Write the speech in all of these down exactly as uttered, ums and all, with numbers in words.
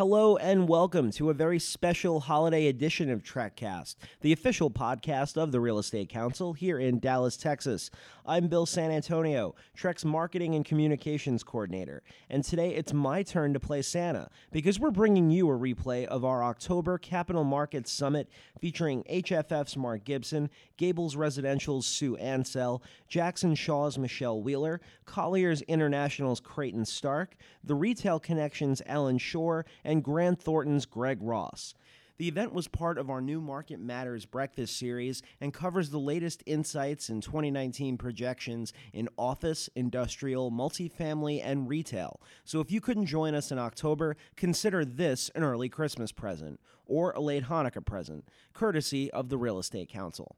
Hello and welcome to a very special holiday edition of TrekCast, the official podcast of the Real Estate Council here in Dallas, Texas. I'm Bill Sanantonio, Trek's Marketing and Communications Coordinator, and today it's my turn to play Santa because we're bringing you a replay of our October Capital Markets Summit featuring H F F's Mark Gibson, Gables Residential's Sue Ansell, Jackson Shaw's Michelle Wheeler, Colliers International's Creighton Stark, the Retail Connection's Alan Shore, and Grant Thornton's Greg Ross. The event was part of our new Market Matters Breakfast series and covers the latest insights and twenty nineteen projections in office, industrial, multifamily, and retail. So if you couldn't join us in October, consider this an early Christmas present or a late Hanukkah present, courtesy of the Real Estate Council.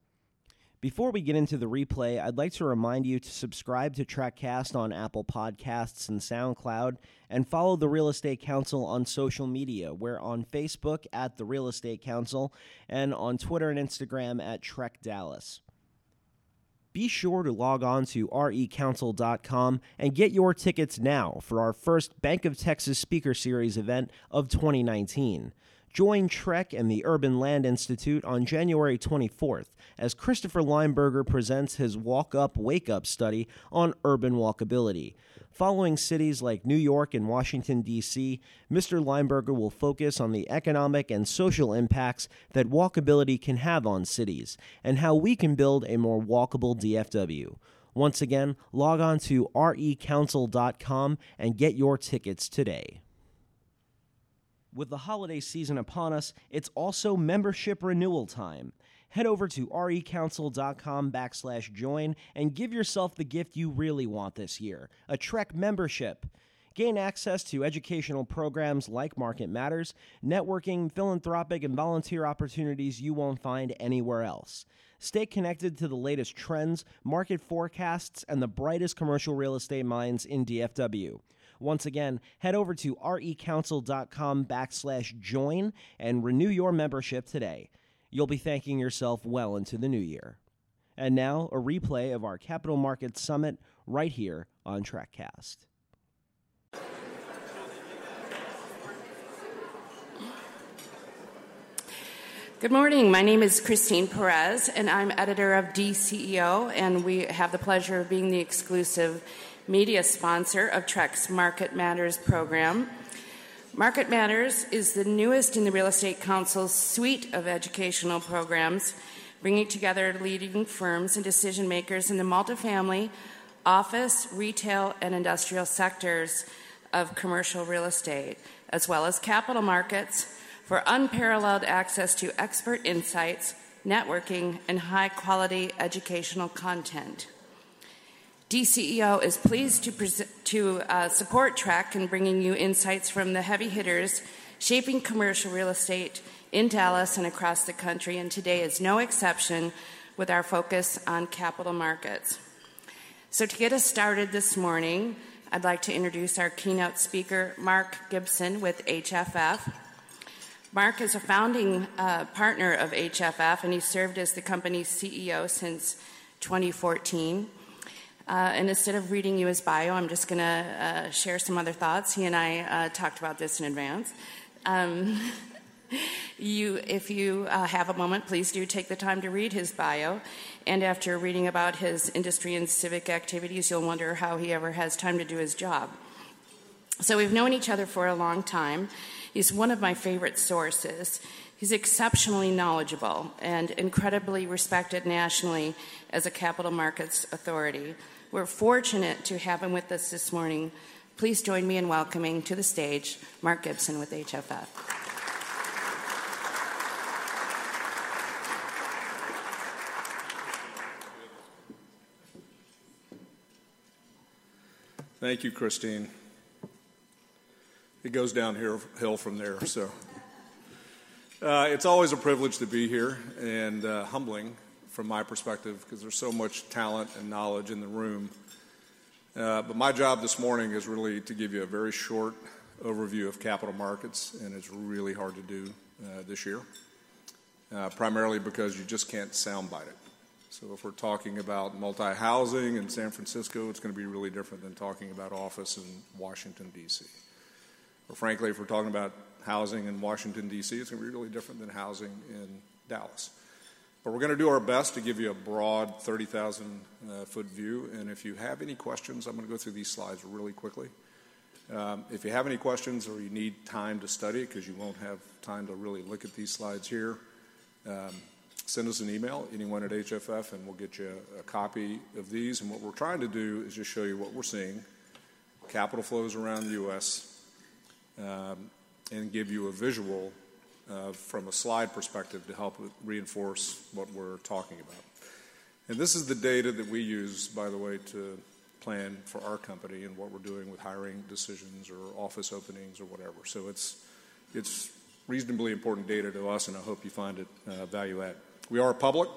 Before we get into the replay, I'd like to remind you to subscribe to TrekCast on Apple Podcasts and SoundCloud, and follow the Real Estate Council on social media. We're on Facebook at the Real Estate Council and on Twitter and Instagram at Trek Dallas. Be sure to log on to R E council dot com and get your tickets now for our first Bank of Texas Speaker Series event of twenty nineteen. Join Trek and the Urban Land Institute on January twenty-fourth as Christopher Leinberger presents his Walk Up, Wake Up study on urban walkability. Following cities like New York and Washington, D C, Mister Leinberger will focus on the economic and social impacts that walkability can have on cities and how we can build a more walkable D F W. Once again, log on to R E council dot com and get your tickets today. With the holiday season upon us, it's also membership renewal time. Head over to recouncil.com backslash join and give yourself the gift you really want this year, a Trek membership. Gain access to educational programs like Market Matters, networking, philanthropic, and volunteer opportunities you won't find anywhere else. Stay connected to the latest trends, market forecasts, and the brightest commercial real estate minds in D F W. Once again, head over to recouncil.com backslash join and renew your membership today. You'll be thanking yourself well into the new year. And now, a replay of our Capital Markets Summit right here on TrekCast. Good morning. My name is Christine Perez, and I'm editor of D C E O, and we have the pleasure of being the exclusive media sponsor of Trek's Market Matters program. Market Matters is the newest in the Real Estate Council's suite of educational programs, bringing together leading firms and decision makers in the multifamily, office, retail, and industrial sectors of commercial real estate, as well as capital markets, for unparalleled access to expert insights, networking, and high-quality educational content. D C E O is pleased to, pres- to uh, support Trek in bringing you insights from the heavy hitters shaping commercial real estate in Dallas and across the country, and today is no exception with our focus on capital markets. So to get us started this morning, I'd like to introduce our keynote speaker, Mark Gibson with H F F. Mark is a founding uh, partner of H F F, and he served as the company's C E O since twenty fourteen. Uh, and instead of reading you his bio, I'm just going to uh, share some other thoughts. He and I uh, talked about this in advance. Um, you, if you uh, have a moment, please do take the time to read his bio. And after reading about his industry and civic activities, you'll wonder how he ever has time to do his job. So we've known each other for a long time. He's one of my favorite sources. He's exceptionally knowledgeable and incredibly respected nationally as a capital markets authority. We're fortunate to have him with us this morning. Please join me in welcoming to the stage Mark Gibson with H F F. Thank you, Christine. It goes downhill from there, so... Uh, it's always a privilege to be here, and uh, humbling from my perspective because there's so much talent and knowledge in the room. Uh, but my job this morning is really to give you a very short overview of capital markets, and it's really hard to do uh, this year, uh, primarily because you just can't soundbite it. So if we're talking about multi-housing in San Francisco, it's going to be really different than talking about office in Washington, D C. Or frankly, if we're talking about housing in Washington, D C It's going to be really different than housing in Dallas. But we're going to do our best to give you a broad thirty thousand foot uh, view. And if you have any questions, I'm going to go through these slides really quickly. Um, if you have any questions or you need time to study, because you won't have time to really look at these slides here, um, send us an email, anyone at H F F, and we'll get you a, a copy of these. And what we're trying to do is just show you what we're seeing, capital flows around the U S, um, and give you a visual uh, from a slide perspective to help reinforce what we're talking about. And this is the data that we use, by the way, to plan for our company and what we're doing with hiring decisions or office openings or whatever. So it's, it's reasonably important data to us, and I hope you find it uh, value add. We are public,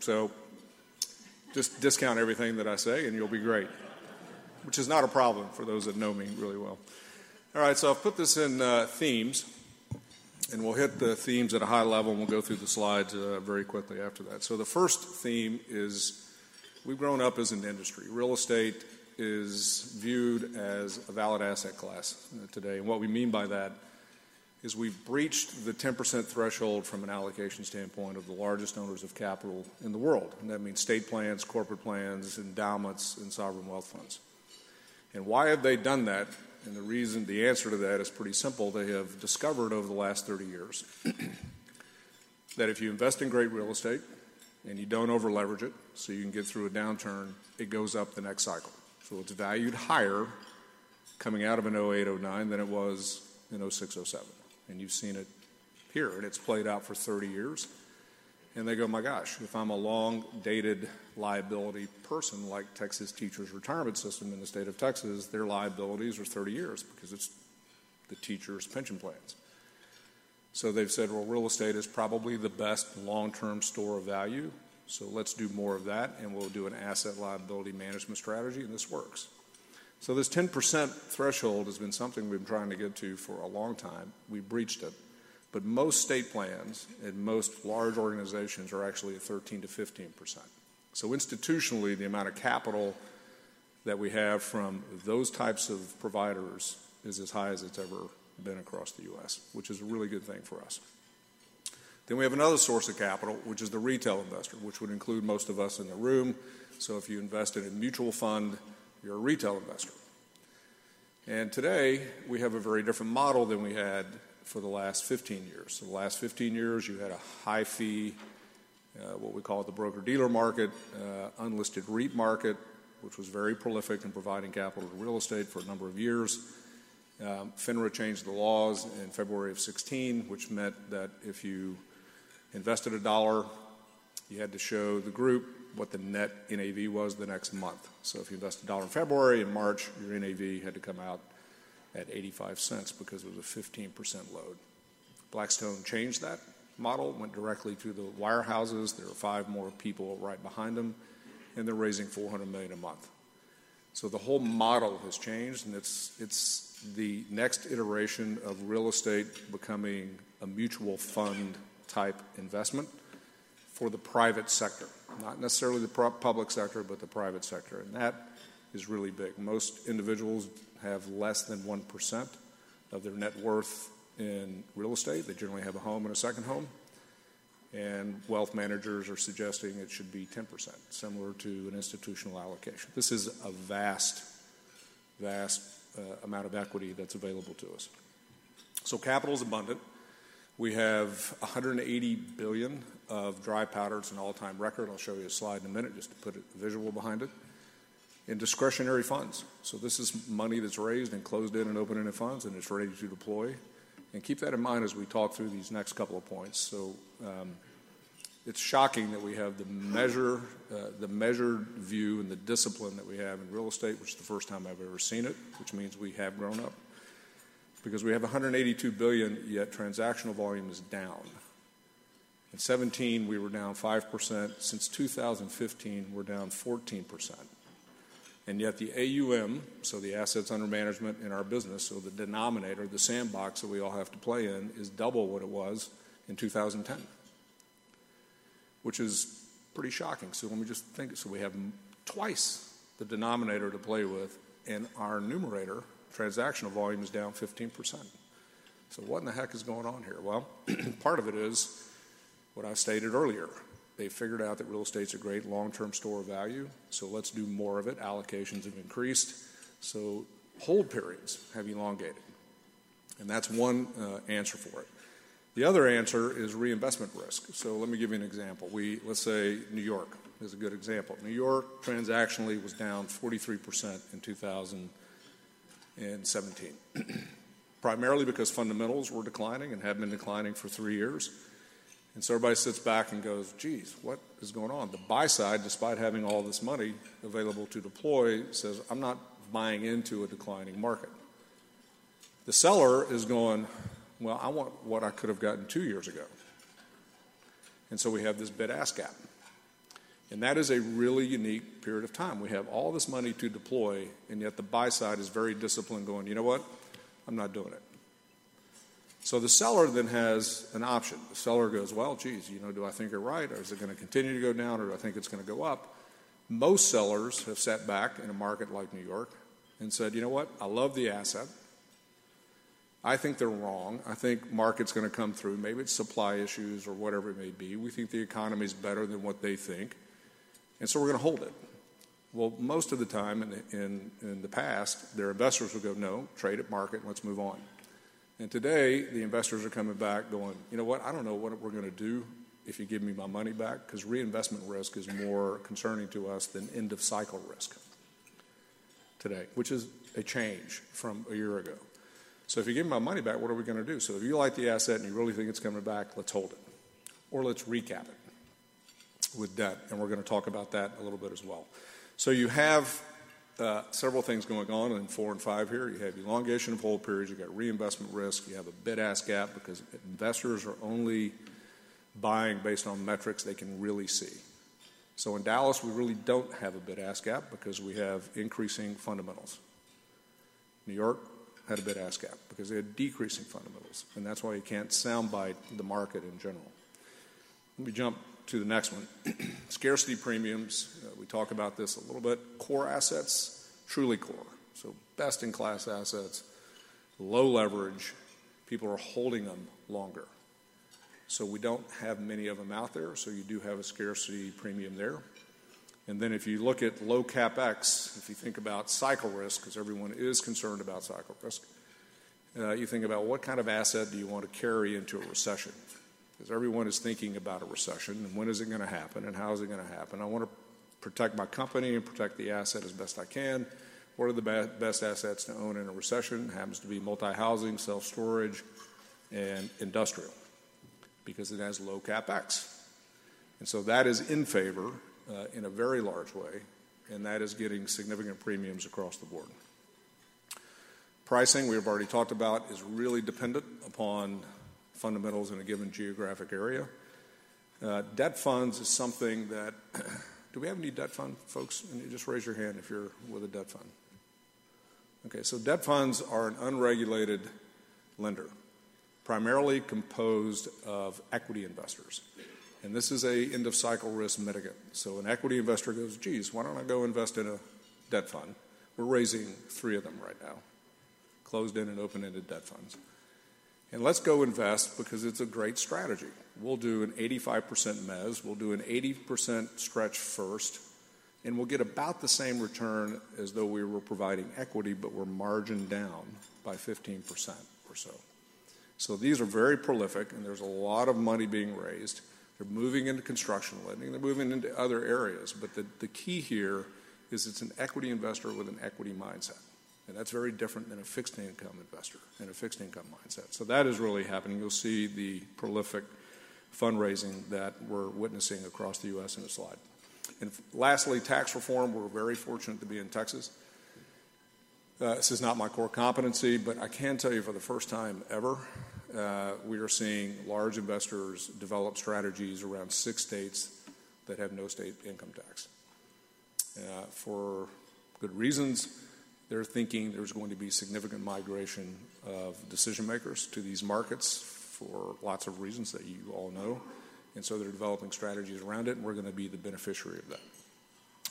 so just discount everything that I say and you'll be great, which is not a problem for those that know me really well. All right, so I've put this in uh, themes, and we'll hit the themes at a high level and we'll go through the slides uh, very quickly after that. So the first theme is we've grown up as an industry. Real estate is viewed as a valid asset class today, and what we mean by that is we've breached the ten percent threshold from an allocation standpoint of the largest owners of capital in the world, and that means state plans, corporate plans, endowments, and sovereign wealth funds. And why have they done that? And the reason, the answer to that is pretty simple. They have discovered over the last thirty years that if you invest in great real estate, and you don't over-leverage it, so you can get through a downturn, it goes up the next cycle. So it's valued higher coming out of an oh eight oh nine than it was in oh six oh seven. And you've seen it here, and it's played out for thirty years. And they go, my gosh, if I'm a long-dated liability person like Texas Teachers Retirement System in the state of Texas, their liabilities are thirty years because it's the teachers' pension plans. So they've said, well, real estate is probably the best long-term store of value, so let's do more of that, and we'll do an asset liability management strategy, and this works. So this ten percent threshold has been something we've been trying to get to for a long time. We breached it. But most state plans and most large organizations are actually at thirteen to fifteen percent. So institutionally, the amount of capital that we have from those types of providers is as high as it's ever been across the U S, which is a really good thing for us. Then we have another source of capital, which is the retail investor, which would include most of us in the room. So if you invest in a mutual fund, you're a retail investor. And today, we have a very different model than we had for the last fifteen years. So the last fifteen years, you had a high fee, uh, what we call the broker-dealer market, uh, unlisted REIT market, which was very prolific in providing capital to real estate for a number of years. Um, FINRA changed the laws in February of sixteen, which meant that if you invested a dollar, you had to show the group what the net N A V was the next month. So if you invested a dollar in February, in March, your N A V had to come out at eighty-five cents because it was a fifteen percent load. Blackstone changed that model, went directly to the wirehouses. There are five more people right behind them, and they're raising four hundred million dollars a month. So the whole model has changed, and it's it's the next iteration of real estate becoming a mutual fund type investment for the private sector. Not necessarily the public sector, but the private sector. And that is really big. Most individuals have less than one percent of their net worth in real estate. They generally have a home and a second home. And wealth managers are suggesting it should be ten percent, similar to an institutional allocation. This is a vast, vast Uh, amount of equity that's available to us. So capital is abundant. We have one hundred eighty billion dollars of dry powder. It's an all-time record. I'll show you a slide in a minute just to put a visual behind it. And discretionary funds. So this is money that's raised and closed-in and open-ended funds, and it's ready to deploy. And keep that in mind as we talk through these next couple of points. So um, it's shocking that we have the measure, uh, the measured view and the discipline that we have in real estate, which is the first time I've ever seen it, which means we have grown up. Because we have one hundred eighty-two billion dollars, yet transactional volume is down. In seventeen, we were down five percent. Since two thousand fifteen, we're down fourteen percent. And yet the A U M, so the assets under management in our business, so the denominator, the sandbox that we all have to play in, is double what it was in two thousand ten. Which is pretty shocking. So let me just think. So we have twice the denominator to play with, and our numerator, transactional volume, is down fifteen percent. So what in the heck is going on here? Well, part of it is what I stated earlier. They figured out that real estate's a great long-term store of value, so let's do more of it. Allocations have increased, so hold periods have elongated. And that's one uh, answer for it. The other answer is reinvestment risk. So let me give you an example. We, let's say New York is a good example. New York transactionally was down forty-three percent in two thousand seventeen, primarily because fundamentals were declining and have been declining for three years. And so everybody sits back and goes, geez, what is going on? The buy side, despite having all this money available to deploy, says, I'm not buying into a declining market. The seller is going, well, I want what I could have gotten two years ago. And so we have this bid-ask gap. And that is a really unique period of time. We have all this money to deploy, and yet the buy side is very disciplined going, you know what, I'm not doing it. So the seller then has an option. The seller goes, well, geez, you know, do I think you're right, or is it going to continue to go down, or do I think it's going to go up? Most sellers have sat back in a market like New York and said, you know what, I love the asset. I think they're wrong. I think market's going to come through. Maybe it's supply issues or whatever it may be. We think the economy's better than what they think. And so we're going to hold it. Well, most of the time in the, in, in the past, their investors would go, no, trade at market, let's move on. And today, the investors are coming back going, you know what, I don't know what we're going to do if you give me my money back, because reinvestment risk is more concerning to us than end-of-cycle risk today, which is a change from a year ago. So if you give me my money back, what are we going to do? So if you like the asset and you really think it's coming back, let's hold it. Or let's recap it with debt, and we're going to talk about that a little bit as well. So you have uh, several things going on in four and five here. You have elongation of hold periods, you've got reinvestment risk, you have a bid-ask gap because investors are only buying based on metrics they can really see. So in Dallas, we really don't have a bid-ask gap because we have increasing fundamentals. New York had a bid-ask gap because they had decreasing fundamentals, and that's why you can't soundbite the market in general. Let me jump to the next one. Scarcity premiums, uh, we talk about this a little bit. Core assets, truly core. So best-in-class assets, low leverage, people are holding them longer. So we don't have many of them out there, so you do have a scarcity premium there. And then if you look at low CapEx, if you think about cycle risk, because everyone is concerned about cycle risk, uh, you think about what kind of asset do you want to carry into a recession? Because everyone is thinking about a recession, and when is it going to happen, and how is it going to happen? I want to protect my company and protect the asset as best I can. What are the ba- best assets to own in a recession? It happens to be multi-housing, self-storage, and industrial, because it has low CapEx. And so that is in favor Uh, in a very large way, and that is getting significant premiums across the board. Pricing, we have already talked about, is really dependent upon fundamentals in a given geographic area. Uh, debt funds is something that, do we have any debt fund folks? And you just raise your hand if you're with a debt fund. Okay, so debt funds are an unregulated lender, primarily composed of equity investors. And this is a end-of-cycle risk mitigant. So an equity investor goes, geez, why don't I go invest in a debt fund? We're raising three of them right now, closed-end and open-ended debt funds. And let's go invest because it's a great strategy. We'll do an eighty-five percent mezz. We'll do an eighty percent stretch first. And we'll get about the same return as though we were providing equity, but we're margined down by fifteen percent or so. So these are very prolific, and there's a lot of money being raised. They're moving into construction lending. They're moving into other areas. But the, the key here is it's an equity investor with an equity mindset. And that's very different than a fixed income investor and a fixed income mindset. So that is really happening. You'll see the prolific fundraising that we're witnessing across the U S in a slide. And lastly, tax reform. We're very fortunate to be in Texas. Uh, this is not my core competency, but I can tell you for the first time ever, Uh, we are seeing large investors develop strategies around six states that have no state income tax. Uh, for good reasons, they're thinking there's going to be significant migration of decision makers to these markets for lots of reasons that you all know. And so they're developing strategies around it, and we're going to be the beneficiary of that.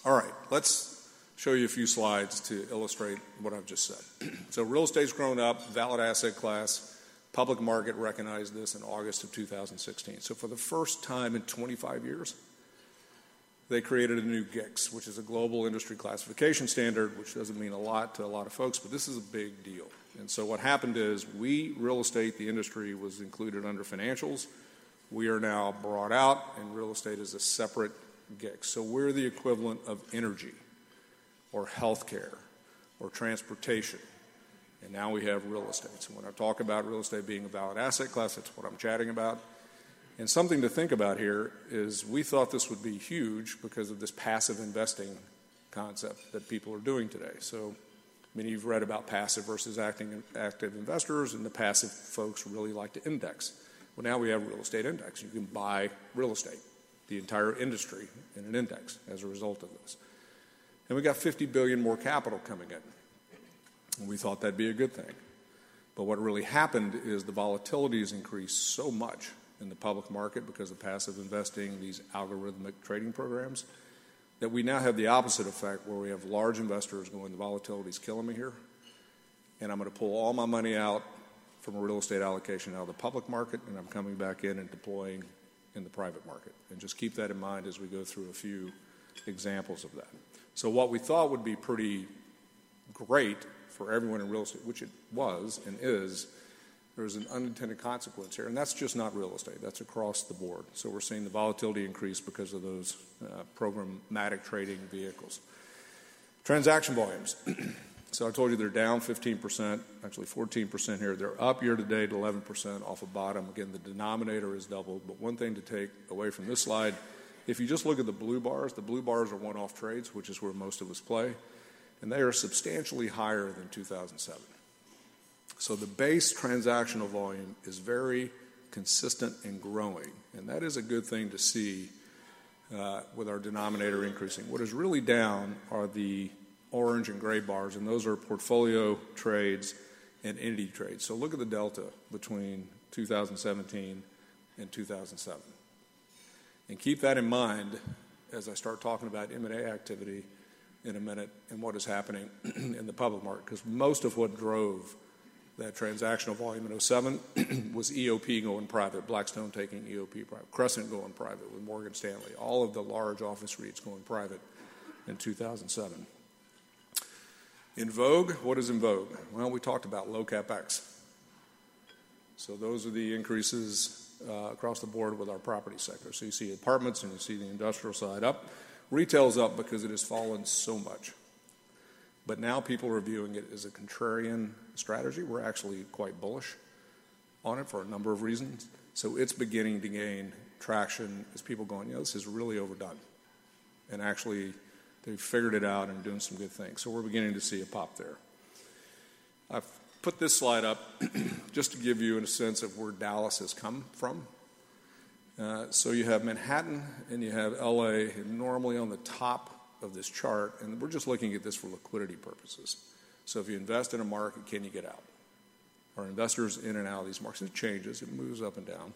All right, let's show you a few slides to illustrate what I've just said. So real estate's grown up, valid asset class, Public market recognized this in August of two thousand sixteen. So for the first time in twenty-five years, they created a new G I C S, which is a global industry classification standard, which doesn't mean a lot to a lot of folks, but this is a big deal. And so what happened is we, real estate, the industry, was included under financials. We are now brought out, and real estate is a separate G I C S. So we're the equivalent of energy or healthcare or transportation. And now we have real estate. So when I talk about real estate being a valid asset class, that's what I'm chatting about. And something to think about here is we thought this would be huge because of this passive investing concept that people are doing today. So I mean, you've read about passive versus acting, active investors, and the passive folks really like to index. Well, now we have real estate index. You can buy real estate, the entire industry, in an index as a result of this. And we got fifty billion dollars more capital coming in. And we thought that'd be a good thing. But what really happened is the volatility has increased so much in the public market because of passive investing, these algorithmic trading programs, that we now have the opposite effect where we have large investors going, the volatility's killing me here, and I'm going to pull all my money out from a real estate allocation out of the public market, and I'm coming back in and deploying in the private market. And just keep that in mind as we go through a few examples of that. So what we thought would be pretty great for everyone in real estate, which it was and is, there's an unintended consequence here, and that's just not real estate. That's across the board. So we're seeing the volatility increase because of those uh, programmatic trading vehicles. Transaction volumes. So I told you they're down fifteen percent, actually fourteen percent here. They're up year-to-date eleven percent off of bottom. Again, the denominator is doubled, but one thing to take away from this slide, if you just look at the blue bars, the blue bars are one-off trades, which is where most of us play, and they are substantially higher than two thousand seven. So the base transactional volume is very consistent and growing, and that is a good thing to see uh, with our denominator increasing. What is really down are the orange and gray bars, and those are portfolio trades and entity trades. So look at the delta between two thousand seventeen and two thousand seven. And keep that in mind as I start talking about M and A activity in a minute and what is happening in the public market, because most of what drove that transactional volume in oh seven was E O P going private, Blackstone taking E O P private, Crescent going private with Morgan Stanley, all of the large office REITs going private in two thousand seven. In vogue, what is in vogue? Well, we talked about low CapEx. So those are the increases uh, across the board with our property sector. So you see apartments and you see the industrial side up. Retail's up because it has fallen so much. But now people are viewing it as a contrarian strategy. We're actually quite bullish on it for a number of reasons. So it's beginning to gain traction as people going, you know, this is really overdone. And actually, they've figured it out and doing some good things. So we're beginning to see a pop there. I've put this slide up just to give you a sense of where Dallas has come from. Uh, so you have Manhattan and you have L A, and normally on the top of this chart, and we're just looking at this for liquidity purposes. So if you invest in a market, can you get out? Are investors in and out of these markets? It changes, it moves up and down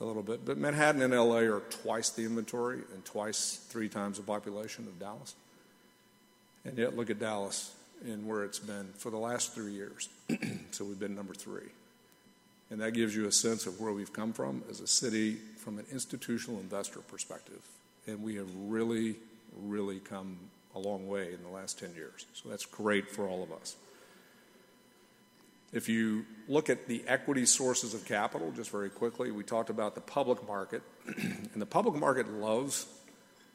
a little bit, but Manhattan and L A are twice the inventory and twice, three times the population of Dallas. And yet look at Dallas and where it's been for the last three years. So we've been number three. And that gives you a sense of where we've come from as a city from an institutional investor perspective. And we have really really come a long way in the last ten years. So that's great for all of us. If you look at the equity sources of capital, just very quickly, we talked about the public market. And the public market loves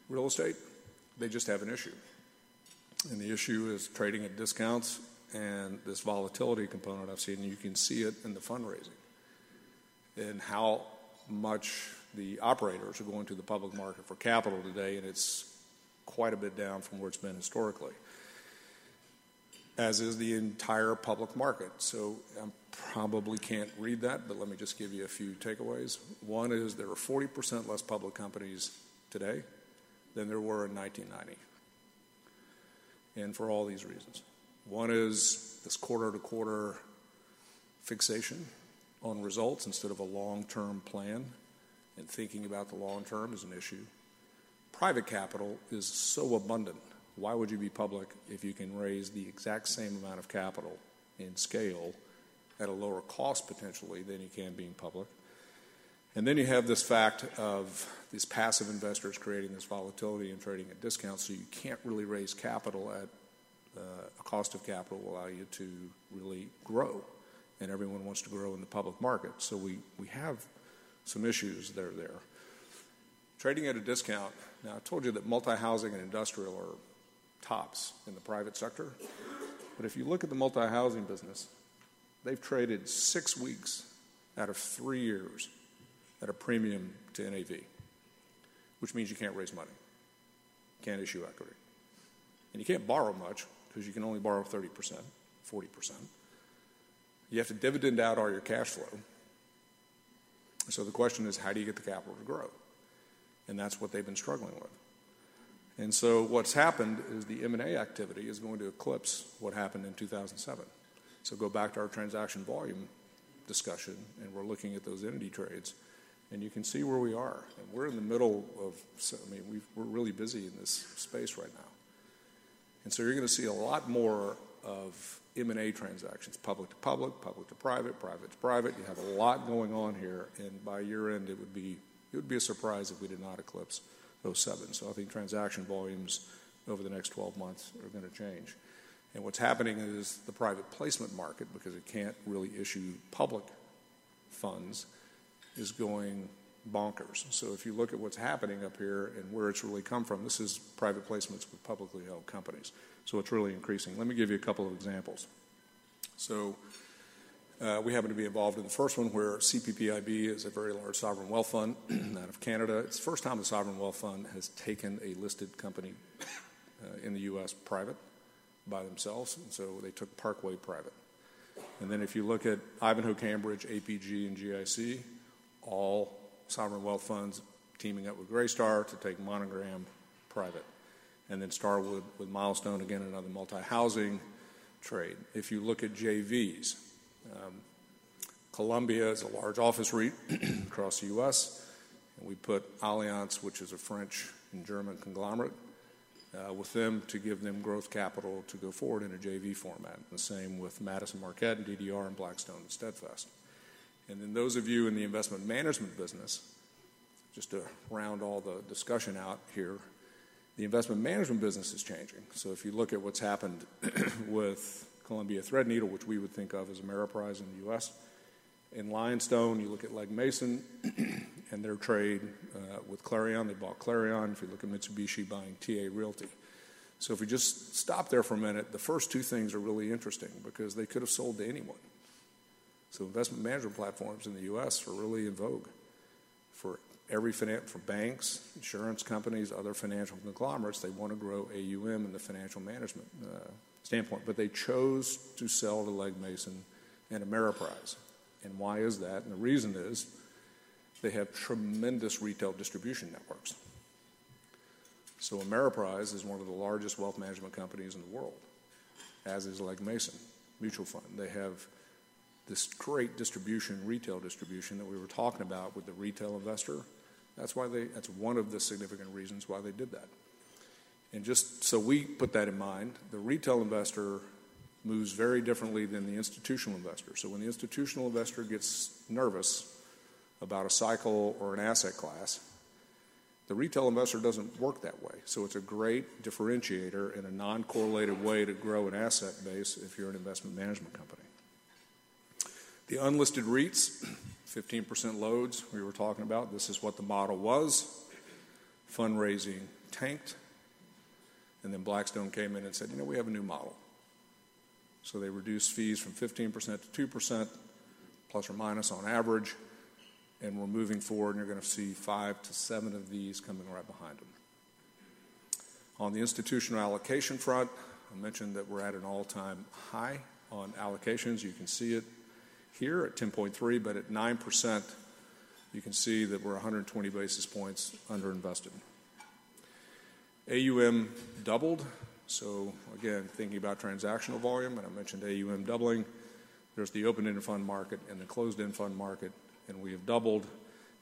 real estate. They just have an issue. And the issue is trading at discounts and this volatility component I've seen. You can see it in the fundraising and how much the operators are going to the public market for capital today, and it's quite a bit down from where it's been historically, as is the entire public market. So I probably can't read that, but let me just give you a few takeaways. One is there are forty percent less public companies today than there were in nineteen ninety, and for all these reasons. One is this quarter-to-quarter fixation on results instead of a long-term plan, and thinking about the long term is an issue. Private capital is so abundant. Why would you be public if you can raise the exact same amount of capital in scale at a lower cost potentially than you can being public. And then you have this fact of these passive investors creating this volatility and trading at discounts, so you can't really raise capital at uh, a cost of capital will allow you to really grow. And everyone wants to grow in the public market. So we, we have some issues that are there. Trading at a discount. Now, I told you that multi-housing and industrial are tops in the private sector. But if you look at the multi-housing business, they've traded six weeks out of three years at a premium to N A V, which means you can't raise money, can't issue equity. And you can't borrow much because you can only borrow thirty percent, forty percent. You have to dividend out all your cash flow. So the question is, how do you get the capital to grow? And that's what they've been struggling with. And so what's happened is the M and A activity is going to eclipse what happened in two thousand seven. So go back to our transaction volume discussion, and we're looking at those entity trades, and you can see where we are. And we're in the middle of, I mean, we've, we're really busy in this space right now. And so you're going to see a lot more of M and A transactions, public to public, public to private, private to private. You have a lot going on here, and by year end, it would be it would be a surprise if we did not eclipse oh seven. So I think transaction volumes over the next twelve months are going to change. And what's happening is the private placement market, because it can't really issue public funds, is going bonkers. So if you look at what's happening up here and where it's really come from, this is private placements with publicly held companies. So it's really increasing. Let me give you a couple of examples. So uh, we happen to be involved in the first one, where C P P I B is a very large sovereign wealth fund out of Canada. It's the first time a sovereign wealth fund has taken a listed company uh, in the U S private by themselves, and so they took Parkway private. And then if you look at Ivanhoe Cambridge, A P G, and G I C, all sovereign wealth funds teaming up with Greystar to take Monogram private. And then Starwood with Milestone, again, another multi-housing trade. If you look at J Vs, um, Columbia is a large office REIT across the U S, and we put Allianz, which is a French and German conglomerate, uh, with them to give them growth capital to go forward in a J V format. And the same with Madison Marquette and D D R and Blackstone and Steadfast. And then those of you in the investment management business, just to round all the discussion out here, the investment management business is changing. So if you look at what's happened with Columbia Threadneedle, which we would think of as Ameriprise in the U S, in Lionstone, you look at Legg Mason and their trade uh, with Clarion. They bought Clarion. If you look at Mitsubishi buying T A Realty. So if we just stop there for a minute, the first two things are really interesting because they could have sold to anyone. So investment management platforms in the U S are really in vogue for every finan- for banks, insurance companies, other financial conglomerates. They want to grow A U M in the financial management uh, standpoint, but they chose to sell to Legg Mason and Ameriprise. And why is that? And the reason is they have tremendous retail distribution networks. So Ameriprise is one of the largest wealth management companies in the world, as is Legg Mason Mutual Fund. They have this great distribution, retail distribution that we were talking about with the retail investor. That's why they, that's one of the significant reasons why they did that. And just so we put that in mind, the retail investor moves very differently than the institutional investor. So when the institutional investor gets nervous about a cycle or an asset class, the retail investor doesn't work that way. So it's a great differentiator and a non-correlated way to grow an asset base if you're an investment management company. The unlisted REITs, fifteen percent loads we were talking about. This is what the model was. Fundraising tanked. And then Blackstone came in and said, you know, we have a new model. So they reduced fees from fifteen percent to two percent, plus or minus on average. And we're moving forward, and you're going to see five to seven of these coming right behind them. On the institutional allocation front, I mentioned that we're at an all-time high on allocations. You can see it here at ten point three, but at nine percent, you can see that we're one hundred twenty basis points underinvested. A U M doubled. So, again, thinking about transactional volume, and I mentioned A U M doubling, there's the open-ended fund market and the closed-end fund market, and we have doubled.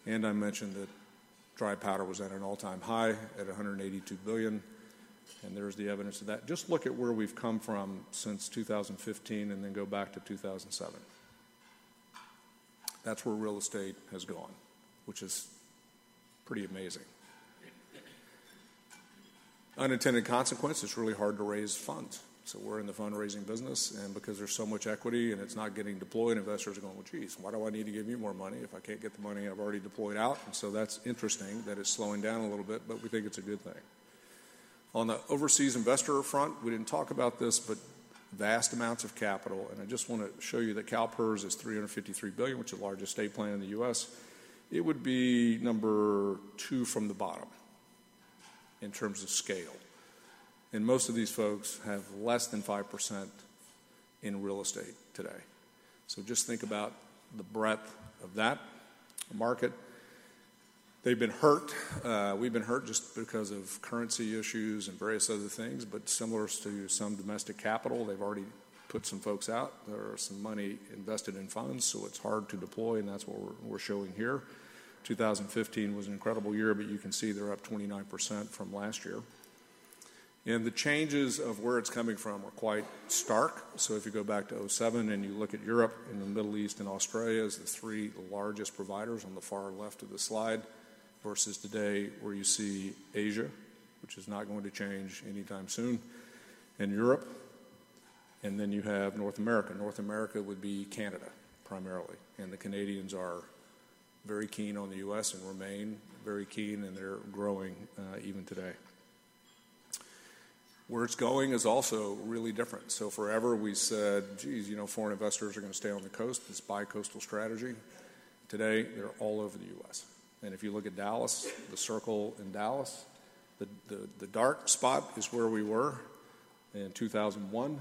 And I mentioned that dry powder was at an all-time high at one hundred eighty-two billion dollars, and there's the evidence of that. Just look at where we've come from since two thousand fifteen and then go back to two thousand seven. That's where real estate has gone, which is pretty amazing. Unintended consequence, it's really hard to raise funds. So we're in the fundraising business, and because there's so much equity and it's not getting deployed, investors are going, well, geez, why do I need to give you more money if I can't get the money I've already deployed out? And so that's interesting that it's slowing down a little bit, but we think it's a good thing. On the overseas investor front, we didn't talk about this, but vast amounts of capital, and I just want to show you that CalPERS is three hundred fifty-three billion dollars, which is the largest estate plan in the U S. It would be number two from the bottom in terms of scale. And most of these folks have less than five percent in real estate today. So just think about the breadth of that market. They've been hurt. Uh, we've been hurt just because of currency issues and various other things, but similar to some domestic capital, they've already put some folks out. There are some money invested in funds, so it's hard to deploy, and that's what we're, we're showing here. two thousand fifteen was an incredible year, but you can see they're up twenty-nine percent from last year. And the changes of where it's coming from are quite stark. So if you go back to oh seven and you look at Europe and the Middle East and Australia as the three largest providers on the far left of the slide, versus today where you see Asia, which is not going to change anytime soon, and Europe. And then you have North America. North America would be Canada primarily. And the Canadians are very keen on the U S and remain very keen, and they're growing uh, even today. Where it's going is also really different. So forever we said, geez, you know, foreign investors are going to stay on the coast, this bi-coastal strategy. Today, they're all over the U S. And if you look at Dallas, the circle in Dallas, the, the, the dark spot is where we were in two thousand one,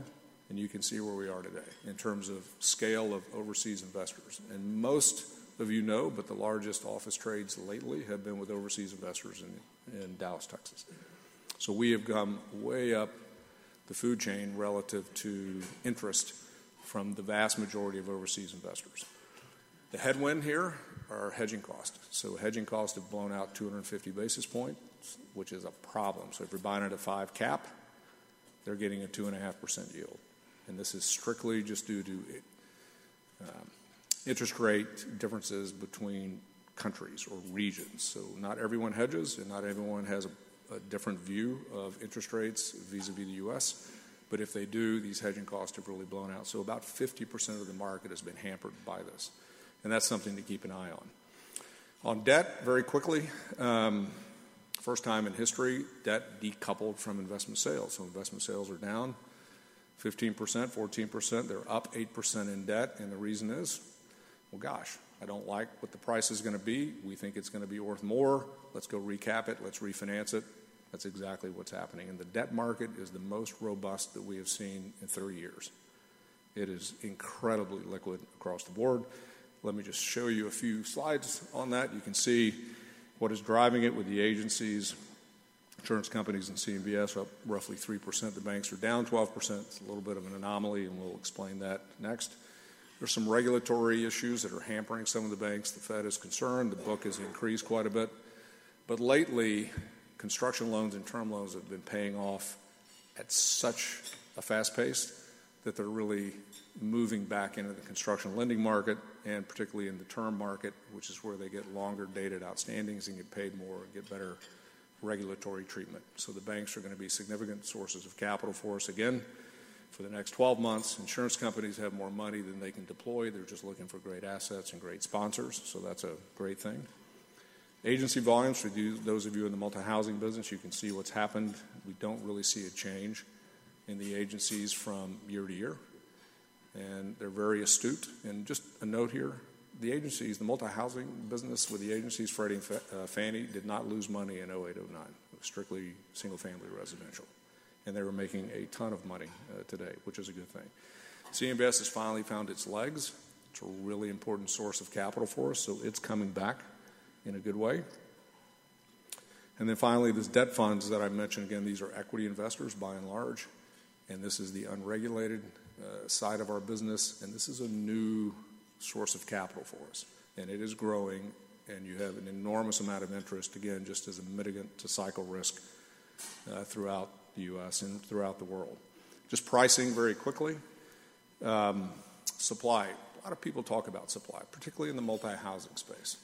and you can see where we are today in terms of scale of overseas investors. And most of you know, but the largest office trades lately have been with overseas investors in, in Dallas, Texas. So we have come way up the food chain relative to interest from the vast majority of overseas investors. The headwind here are hedging costs. So hedging costs have blown out two hundred fifty basis points, which is a problem. So if you're buying at a five cap, they're getting a two and a half percent yield. And this is strictly just due to um, interest rate differences between countries or regions. So not everyone hedges and not everyone has a a different view of interest rates vis-a-vis the U S, but if they do, these hedging costs have really blown out. So about fifty percent of the market has been hampered by this, and that's something to keep an eye on. On debt, very quickly, um, first time in history, debt decoupled from investment sales. So investment sales are down fifteen percent, fourteen percent. They're up eight percent in debt, and the reason is, well, gosh, I don't like what the price is going to be. We think it's going to be worth more. Let's go recap it. Let's refinance it. That's exactly what's happening. And the debt market is the most robust that we have seen in thirty years. It is incredibly liquid across the board. Let me just show you a few slides on that. You can see what is driving it with the agencies, insurance companies, and C M B S up roughly three percent. The banks are down twelve percent. It's a little bit of an anomaly, and we'll explain that next. There's some regulatory issues that are hampering some of the banks. The Fed is concerned. The book has increased quite a bit. But lately, construction loans and term loans have been paying off at such a fast pace that they're really moving back into the construction lending market and particularly in the term market, which is where they get longer dated outstandings and get paid more and get better regulatory treatment. So the banks are going to be significant sources of capital for us again for the next twelve months. Insurance companies have more money than they can deploy. They're just looking for great assets and great sponsors, so that's a great thing. Agency volumes, for you, those of you in the multi-housing business, you can see what's happened. We don't really see a change in the agencies from year to year, and they're very astute. And just a note here, the agencies, the multi-housing business with the agencies, Freddie and F- uh, Fannie, did not lose money in oh eight oh nine. It was strictly single-family residential. And they were making a ton of money uh, today, which is a good thing. C M B S has finally found its legs. It's a really important source of capital for us, so it's coming back in a good way. And then finally, this debt funds that I mentioned, again, these are equity investors by and large, and this is the unregulated uh, side of our business, and this is a new source of capital for us. And it is growing, and you have an enormous amount of interest, again, just as a mitigant to cycle risk uh, throughout the U S and throughout the world. Just pricing very quickly. Um, supply. a lot of people talk about supply, particularly in the multi-housing space.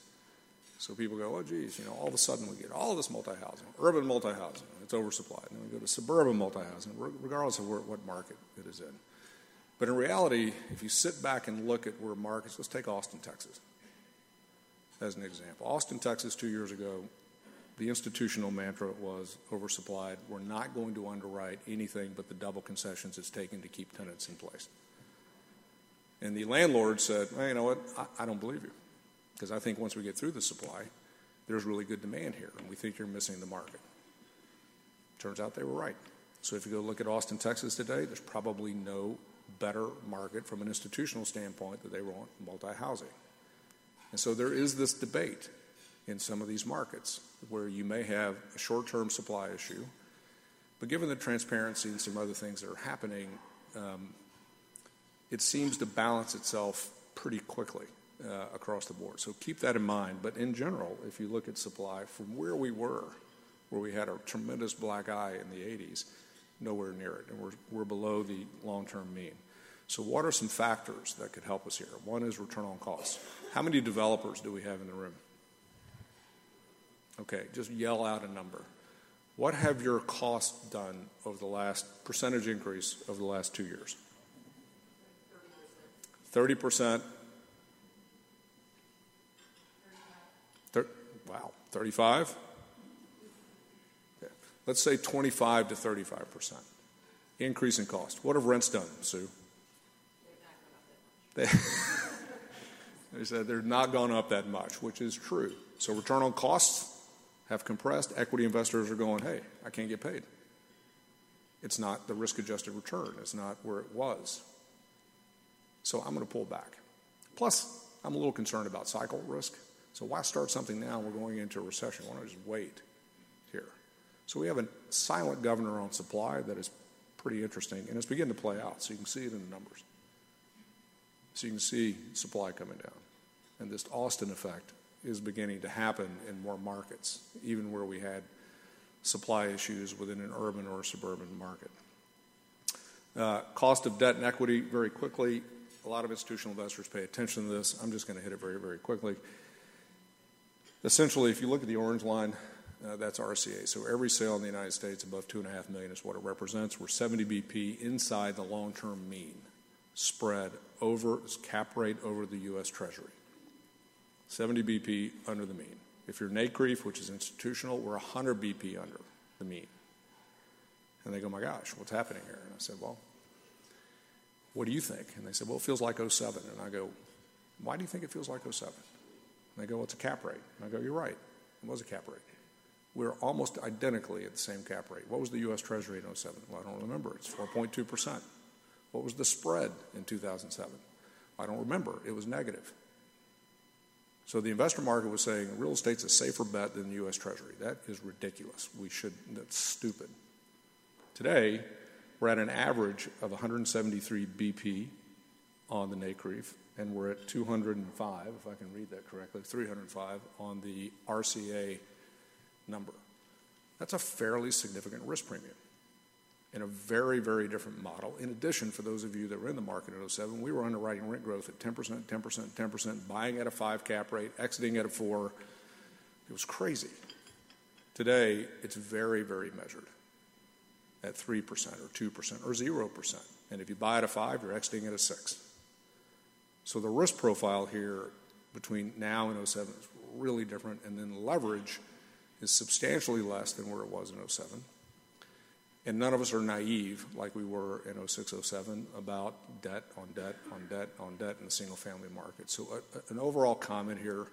So people go, oh, geez, you know, all of a sudden we get all this multi-housing, urban multi-housing, it's oversupplied. And then we go to suburban multi-housing, regardless of where, what market it is in. But in reality, if you sit back and look at where markets, let's take Austin, Texas, as an example. Austin, Texas, two years ago, the institutional mantra was oversupplied. We're not going to underwrite anything but the double concessions it's taken to keep tenants in place. And the landlord said, well, you know what, I, I don't believe you, because I think once we get through the supply, there's really good demand here, and we think you're missing the market. Turns out they were right. So if you go look at Austin, Texas today, there's probably no better market from an institutional standpoint that they want multi-housing. And so there is this debate in some of these markets where you may have a short-term supply issue, but given the transparency and some other things that are happening, um, it seems to balance itself pretty quickly uh, across the board. So keep that in mind. But in general, if you look at supply from where we were, where we had a tremendous black eye in the eighties, nowhere near it, and we're, we're below the long-term mean. So what are some factors that could help us here? One is return on costs. How many developers do we have in the room? Okay, just yell out a number. What have your costs done over the last percentage increase over the last two years? thirty percent. Thir- wow, thirty-five? Okay. Let's say twenty-five to thirty-five percent. Increase in cost. What have rents done, Sue? They, they said they're not gone up that much, which is true. So return on costs have compressed. Equity investors are going, hey, I can't get paid. It's not the risk-adjusted return. It's not where it was. So I'm going to pull back. Plus, I'm a little concerned about cycle risk. So why start something now? We're going into a recession. Why don't I just wait here? So we have a silent governor on supply that is pretty interesting, and it's beginning to play out. So you can see it in the numbers. So you can see supply coming down. And this Austin effect is beginning to happen in more markets, even where we had supply issues within an urban or suburban market. Uh, cost of debt and equity, very quickly. A lot of institutional investors pay attention to this. I'm just going to hit it very, very quickly. Essentially, if you look at the orange line, uh, that's R C A. So every sale in the United States above two point five million dollars is what it represents. We're seventy B P inside the long-term mean spread over cap rate over the U S Treasury. seventy B P under the mean. If you're NACREF, which is institutional, we're one hundred B P under the mean. And they go, my gosh, what's happening here? And I said, well, what do you think? And they said, well, it feels like oh seven. And I go, why do you think it feels like oh seven? And they go, well, it's a cap rate. And I go, you're right. It was a cap rate. We're almost identically at the same cap rate. What was the U S Treasury in oh seven? Well, I don't remember. It's four point two percent. What was the spread in two thousand seven? I don't remember. It was negative. So the investor market was saying real estate's a safer bet than the U S Treasury. That is ridiculous. We should. That's stupid. Today, we're at an average of one hundred seventy-three B P on the NACREF, and we're at two hundred five, if I can read that correctly, three hundred five on the R C A number. That's a fairly significant risk premium in a very, very different model. In addition, for those of you that were in the market in oh seven, we were underwriting rent growth at ten percent, ten percent, ten percent, buying at a five cap rate, exiting at a four. It was crazy. Today, it's very, very measured at three percent or two percent or zero percent. And if you buy at a five, you're exiting at a six. So the risk profile here between now and oh seven is really different, and then leverage is substantially less than where it was in oh seven. And none of us are naive like we were in oh six, oh seven about debt on debt on debt on debt in the single-family market. So a, a, an overall comment here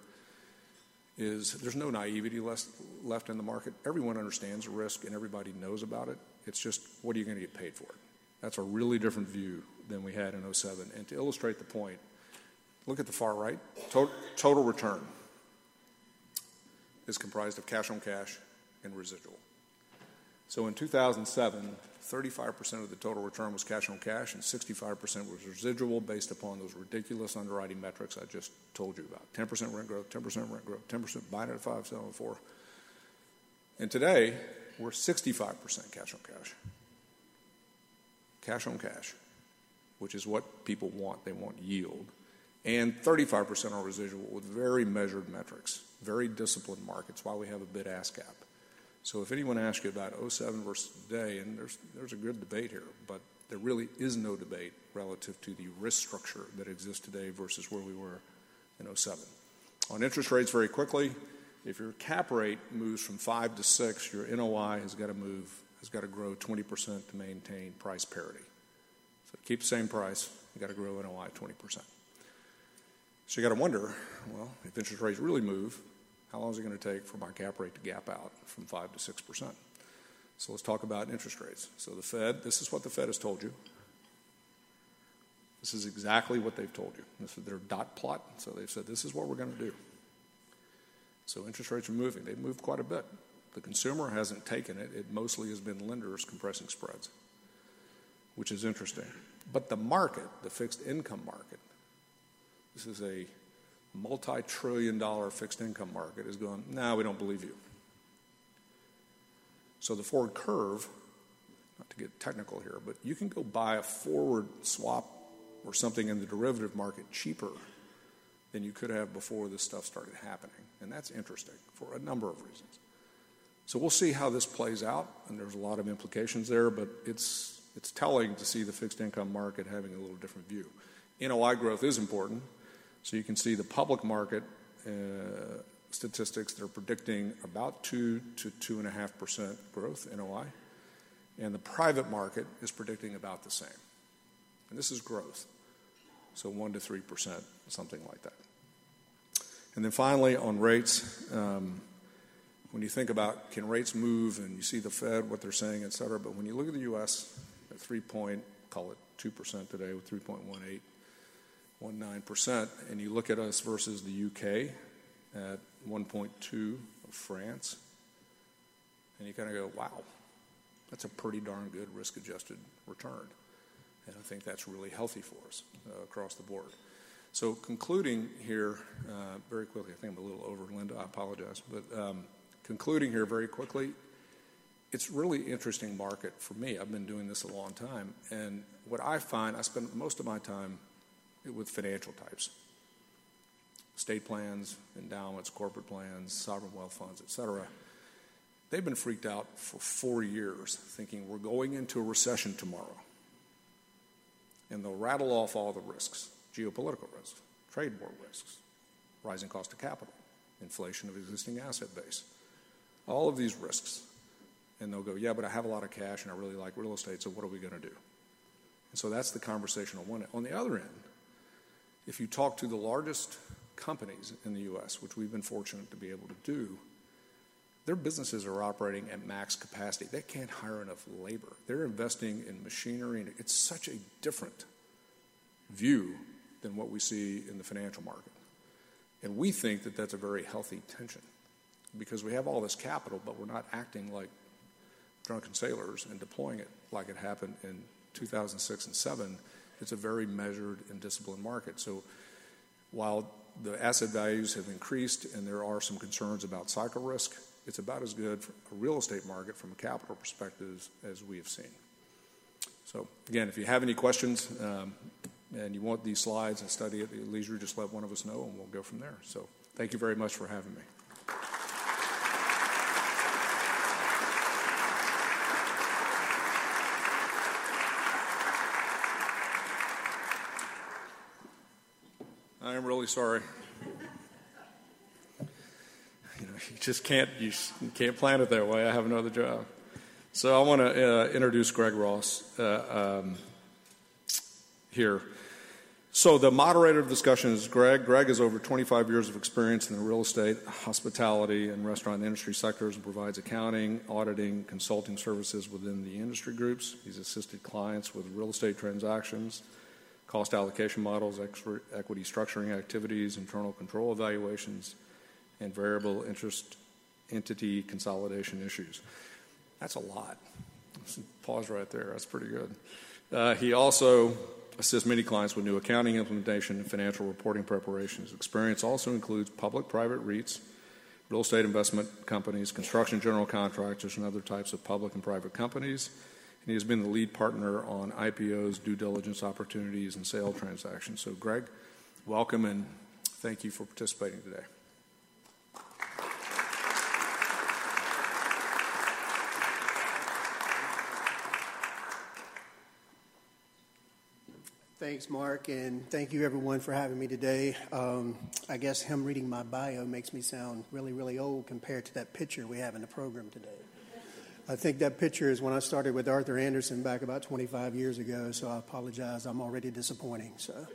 is there's no naivety less, left in the market. Everyone understands risk and everybody knows about it. It's just what are you going to get paid for it? That's a really different view than we had in oh seven. And to illustrate the point, look at the far right. Total, total return is comprised of cash on cash and residual. So in two thousand seven, thirty-five percent of the total return was cash on cash and sixty-five percent was residual based upon those ridiculous underwriting metrics I just told you about. ten percent rent growth, ten percent rent growth, ten percent buying at five, selling at four. And today, we're sixty-five percent cash on cash. Cash on cash, which is what people want. They want yield. and thirty-five percent are residual with very measured metrics, very disciplined markets, why we have a bid-ask gap. So if anyone asks you about oh seven versus today, and there's, there's a good debate here, but there really is no debate relative to the risk structure that exists today versus where we were in oh seven. On interest rates, very quickly, if your cap rate moves from five to six, your N O I has got to move, has got to grow twenty percent to maintain price parity. So to keep the same price, you got to grow N O I twenty percent. So you got to wonder, well, if interest rates really move, how long is it going to take for my cap rate to gap out from five to six percent? So let's talk about interest rates. So the Fed, this is what the Fed has told you. This is exactly what they've told you. This is their dot plot. So they've said this is what we're going to do. So interest rates are moving. They've moved quite a bit. The consumer hasn't taken it. It mostly has been lenders compressing spreads, which is interesting. But the market, the fixed income market, this is a multi-trillion dollar fixed income market, is going, no, nah, we don't believe you. So the forward curve, not to get technical here, but you can go buy a forward swap or something in the derivative market cheaper than you could have before this stuff started happening. And that's interesting for a number of reasons. So we'll see how this plays out, and there's a lot of implications there, but it's, it's telling to see the fixed income market having a little different view. N O I growth is important. So you can see the public market uh, statistics, they're predicting about two to two point five percent growth, N O I. And the private market is predicting about the same. And this is growth, so one to three percent, something like that. And then finally, on rates, um, when you think about can rates move and you see the Fed, what they're saying, et cetera, but when you look at the U S at three point, call it two percent today with three point one eight. one point nine percent, and you look at us versus the U K at one point two of France, and you kind of go, wow, that's a pretty darn good risk-adjusted return. And I think that's really healthy for us uh, across the board. So concluding here uh, very quickly, I think I'm a little over, Linda, I apologize, but um, concluding here very quickly, it's really interesting market for me. I've been doing this a long time, and what I find, I spend most of my time with financial types, state plans, endowments, corporate plans, sovereign wealth funds, et cetera. They've been freaked out for four years thinking we're going into a recession tomorrow. And they'll rattle off all the risks, geopolitical risks, trade war risks, rising cost of capital, inflation of existing asset base, all of these risks. And they'll go, yeah, but I have a lot of cash and I really like real estate, so what are we going to do? And so that's the conversation on one end. On the other end, if you talk to the largest companies in the U S, which we've been fortunate to be able to do, their businesses are operating at max capacity. They can't hire enough labor. They're investing in machinery, and it's such a different view than what we see in the financial market. And we think that that's a very healthy tension because we have all this capital, but we're not acting like drunken sailors and deploying it like it happened in two thousand six and two thousand seven. It's a very measured and disciplined market. So while the asset values have increased and there are some concerns about cycle risk, it's about as good for a real estate market from a capital perspective as we have seen. So, again, if you have any questions um, and you want these slides and study at your leisure, just let one of us know and we'll go from there. So thank you very much for having me. I'm really sorry. You know, you just can't you can't plan it that way. I have another job. So I want to uh, introduce Greg Ross uh, um, here. So the moderator of the discussion is Greg. Greg has over twenty-five years of experience in the real estate, hospitality, and restaurant industry sectors and provides accounting, auditing, consulting services within the industry groups. He's assisted clients with real estate transactions, cost allocation models, equity structuring activities, internal control evaluations, and variable interest entity consolidation issues. That's a lot. Pause right there. That's pretty good. Uh, he also assists many clients with new accounting implementation and financial reporting preparations. Experience also includes public-private REITs, real estate investment companies, construction general contractors, and other types of public and private companies. And he has been the lead partner on I P Os, due diligence opportunities, and sale transactions. So, Greg, welcome, and thank you for participating today. Thanks, Mark, and thank you, everyone, for having me today. Um, I guess him reading my bio makes me sound really, really old compared to that picture we have in the program today. I think that picture is when I started with Arthur Anderson back about twenty-five years ago, so I apologize. I'm already disappointing. So,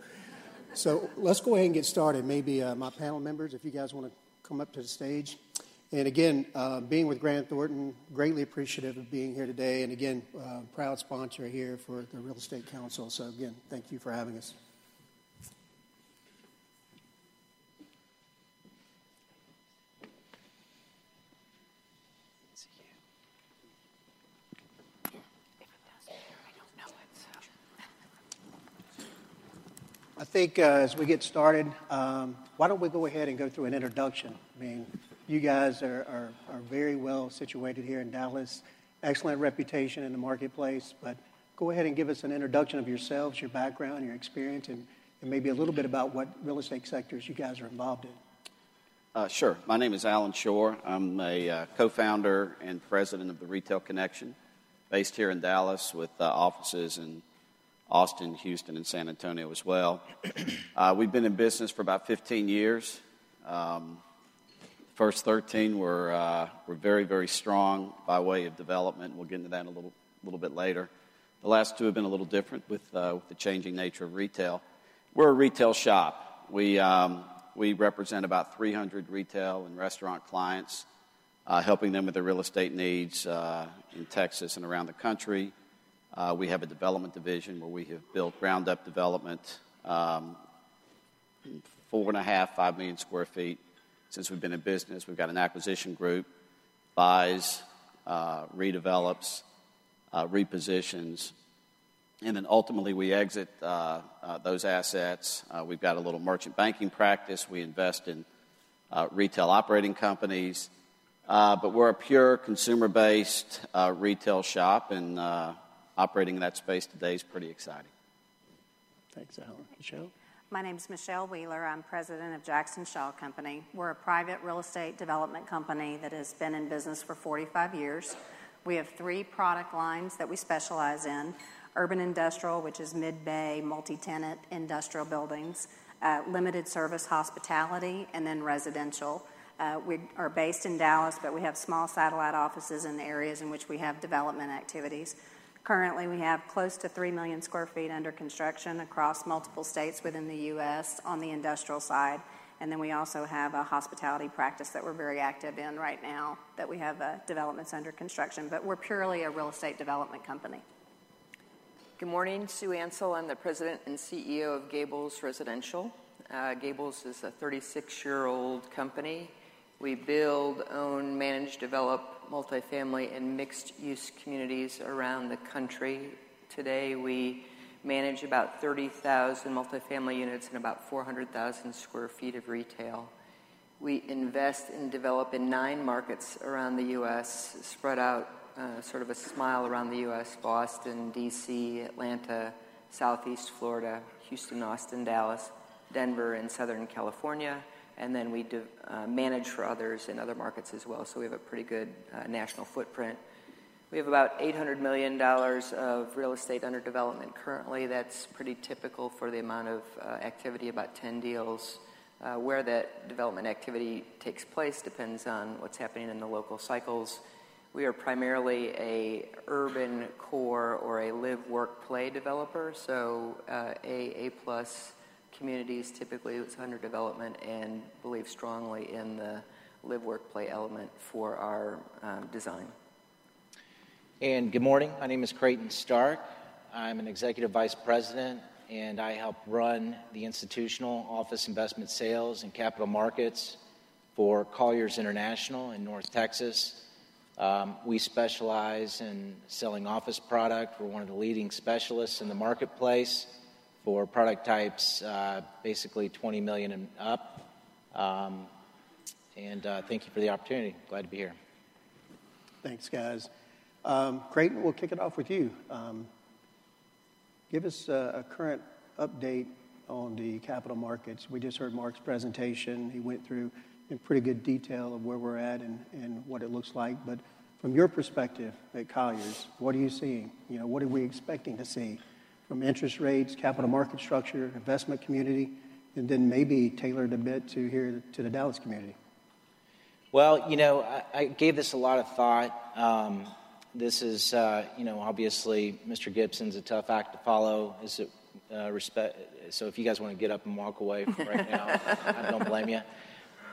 so let's go ahead and get started. Maybe uh, my panel members, if you guys want to come up to the stage. And again, uh, being with Grant Thornton, greatly appreciative of being here today. And again, uh, proud sponsor here for the Real Estate Council. So again, thank you for having us. I think uh, as we get started, um, why don't we go ahead and go through an introduction? I mean, you guys are, are, are very well situated here in Dallas, excellent reputation in the marketplace, but go ahead and give us an introduction of yourselves, your background, your experience, and, and maybe a little bit about what real estate sectors you guys are involved in. Uh, sure. My name is Alan Shore. I'm a uh, co-founder and president of the Retail Connection, based here in Dallas with uh, offices in Austin, Houston, and San Antonio as well. Uh, we've been in business for about fifteen years. Um, first thirteen were, uh, were very, very strong by way of development. We'll get into that a little, little bit later. The last two have been a little different with, uh, with the changing nature of retail. We're a retail shop. We, um, we represent about three hundred retail and restaurant clients, uh, helping them with their real estate needs uh, in Texas and around the country. Uh, we have a development division where we have built ground-up development, um, four and a half, five million square feet since we've been in business. We've got an acquisition group, buys, uh, redevelops, uh, repositions, and then ultimately we exit uh, uh, those assets. Uh, we've got a little merchant banking practice. We invest in uh, retail operating companies, uh, but we're a pure consumer-based uh, retail shop, and uh, operating in that space today is pretty exciting. Thanks, Alan. Michelle? My name is Michelle Wheeler. I'm president of Jackson Shaw Company. We're a private real estate development company that has been in business for forty-five years. We have three product lines that we specialize in: urban industrial, which is mid-bay, multi-tenant industrial buildings, uh, limited service hospitality, and then residential. Uh, we are based in Dallas, but we have small satellite offices in the areas in which we have development activities. Currently, we have close to three million square feet under construction across multiple states within the U S on the industrial side. And then we also have a hospitality practice that we're very active in right now, that we have uh, developments under construction. But we're purely a real estate development company. Good morning. Sue Ansell. I'm the president and C E O of Gables Residential. Uh, Gables is a thirty-six-year-old company. We build, own, manage, develop multifamily and mixed-use communities around the country. Today, we manage about thirty thousand multifamily units and about four hundred thousand square feet of retail. We invest and develop in nine markets around the U S, spread out uh, sort of a smile around the U S: Boston, D C, Atlanta, Southeast Florida, Houston, Austin, Dallas, Denver, and Southern California. And then we do, uh, manage for others in other markets as well, so we have a pretty good uh, national footprint. We have about eight hundred million dollars of real estate under development currently. That's pretty typical for the amount of uh, activity, about ten deals. Uh, where that development activity takes place depends on what's happening in the local cycles. We are primarily a urban core or a live, work, play developer, so uh, A, A-plus communities typically it's under development, and believe strongly in the live, work, play element for our um, design. And good morning. My name is Creighton Stark. I'm an executive vice president, and I help run the institutional office investment sales and capital markets for Colliers International in North Texas. Um, we specialize in selling office product. We're one of the leading specialists in the marketplace for product types, uh, basically twenty million and up. Um, and uh, thank you for the opportunity. Glad to be here. Thanks, guys. Um, Creighton, we'll kick it off with you. Um, give us uh, a current update on the capital markets. We just heard Mark's presentation. He went through in pretty good detail of where we're at and, and what it looks like. But from your perspective at Colliers, what are you seeing? You know, what are we expecting to see from interest rates, capital market structure, investment community, and then maybe tailored a bit to here to the Dallas community? Well, you know, I, I gave this a lot of thought. Um, this is, uh, you know, obviously Mister Gibson's a tough act to follow. Is it uh, respect? So if you guys want to get up and walk away from right now, I don't blame you.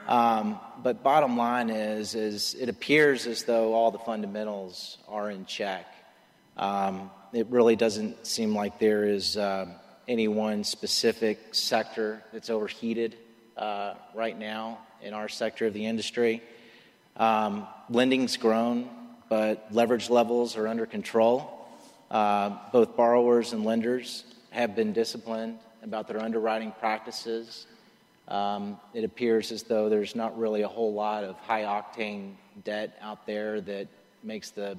Um, but bottom line is, is it appears as though all the fundamentals are in check. Um, it really doesn't seem like there is uh, any one specific sector that's overheated uh, right now in our sector of the industry. Um, lending's grown, but leverage levels are under control. Uh, both borrowers and lenders have been disciplined about their underwriting practices. Um, it appears as though there's not really a whole lot of high-octane debt out there that makes the,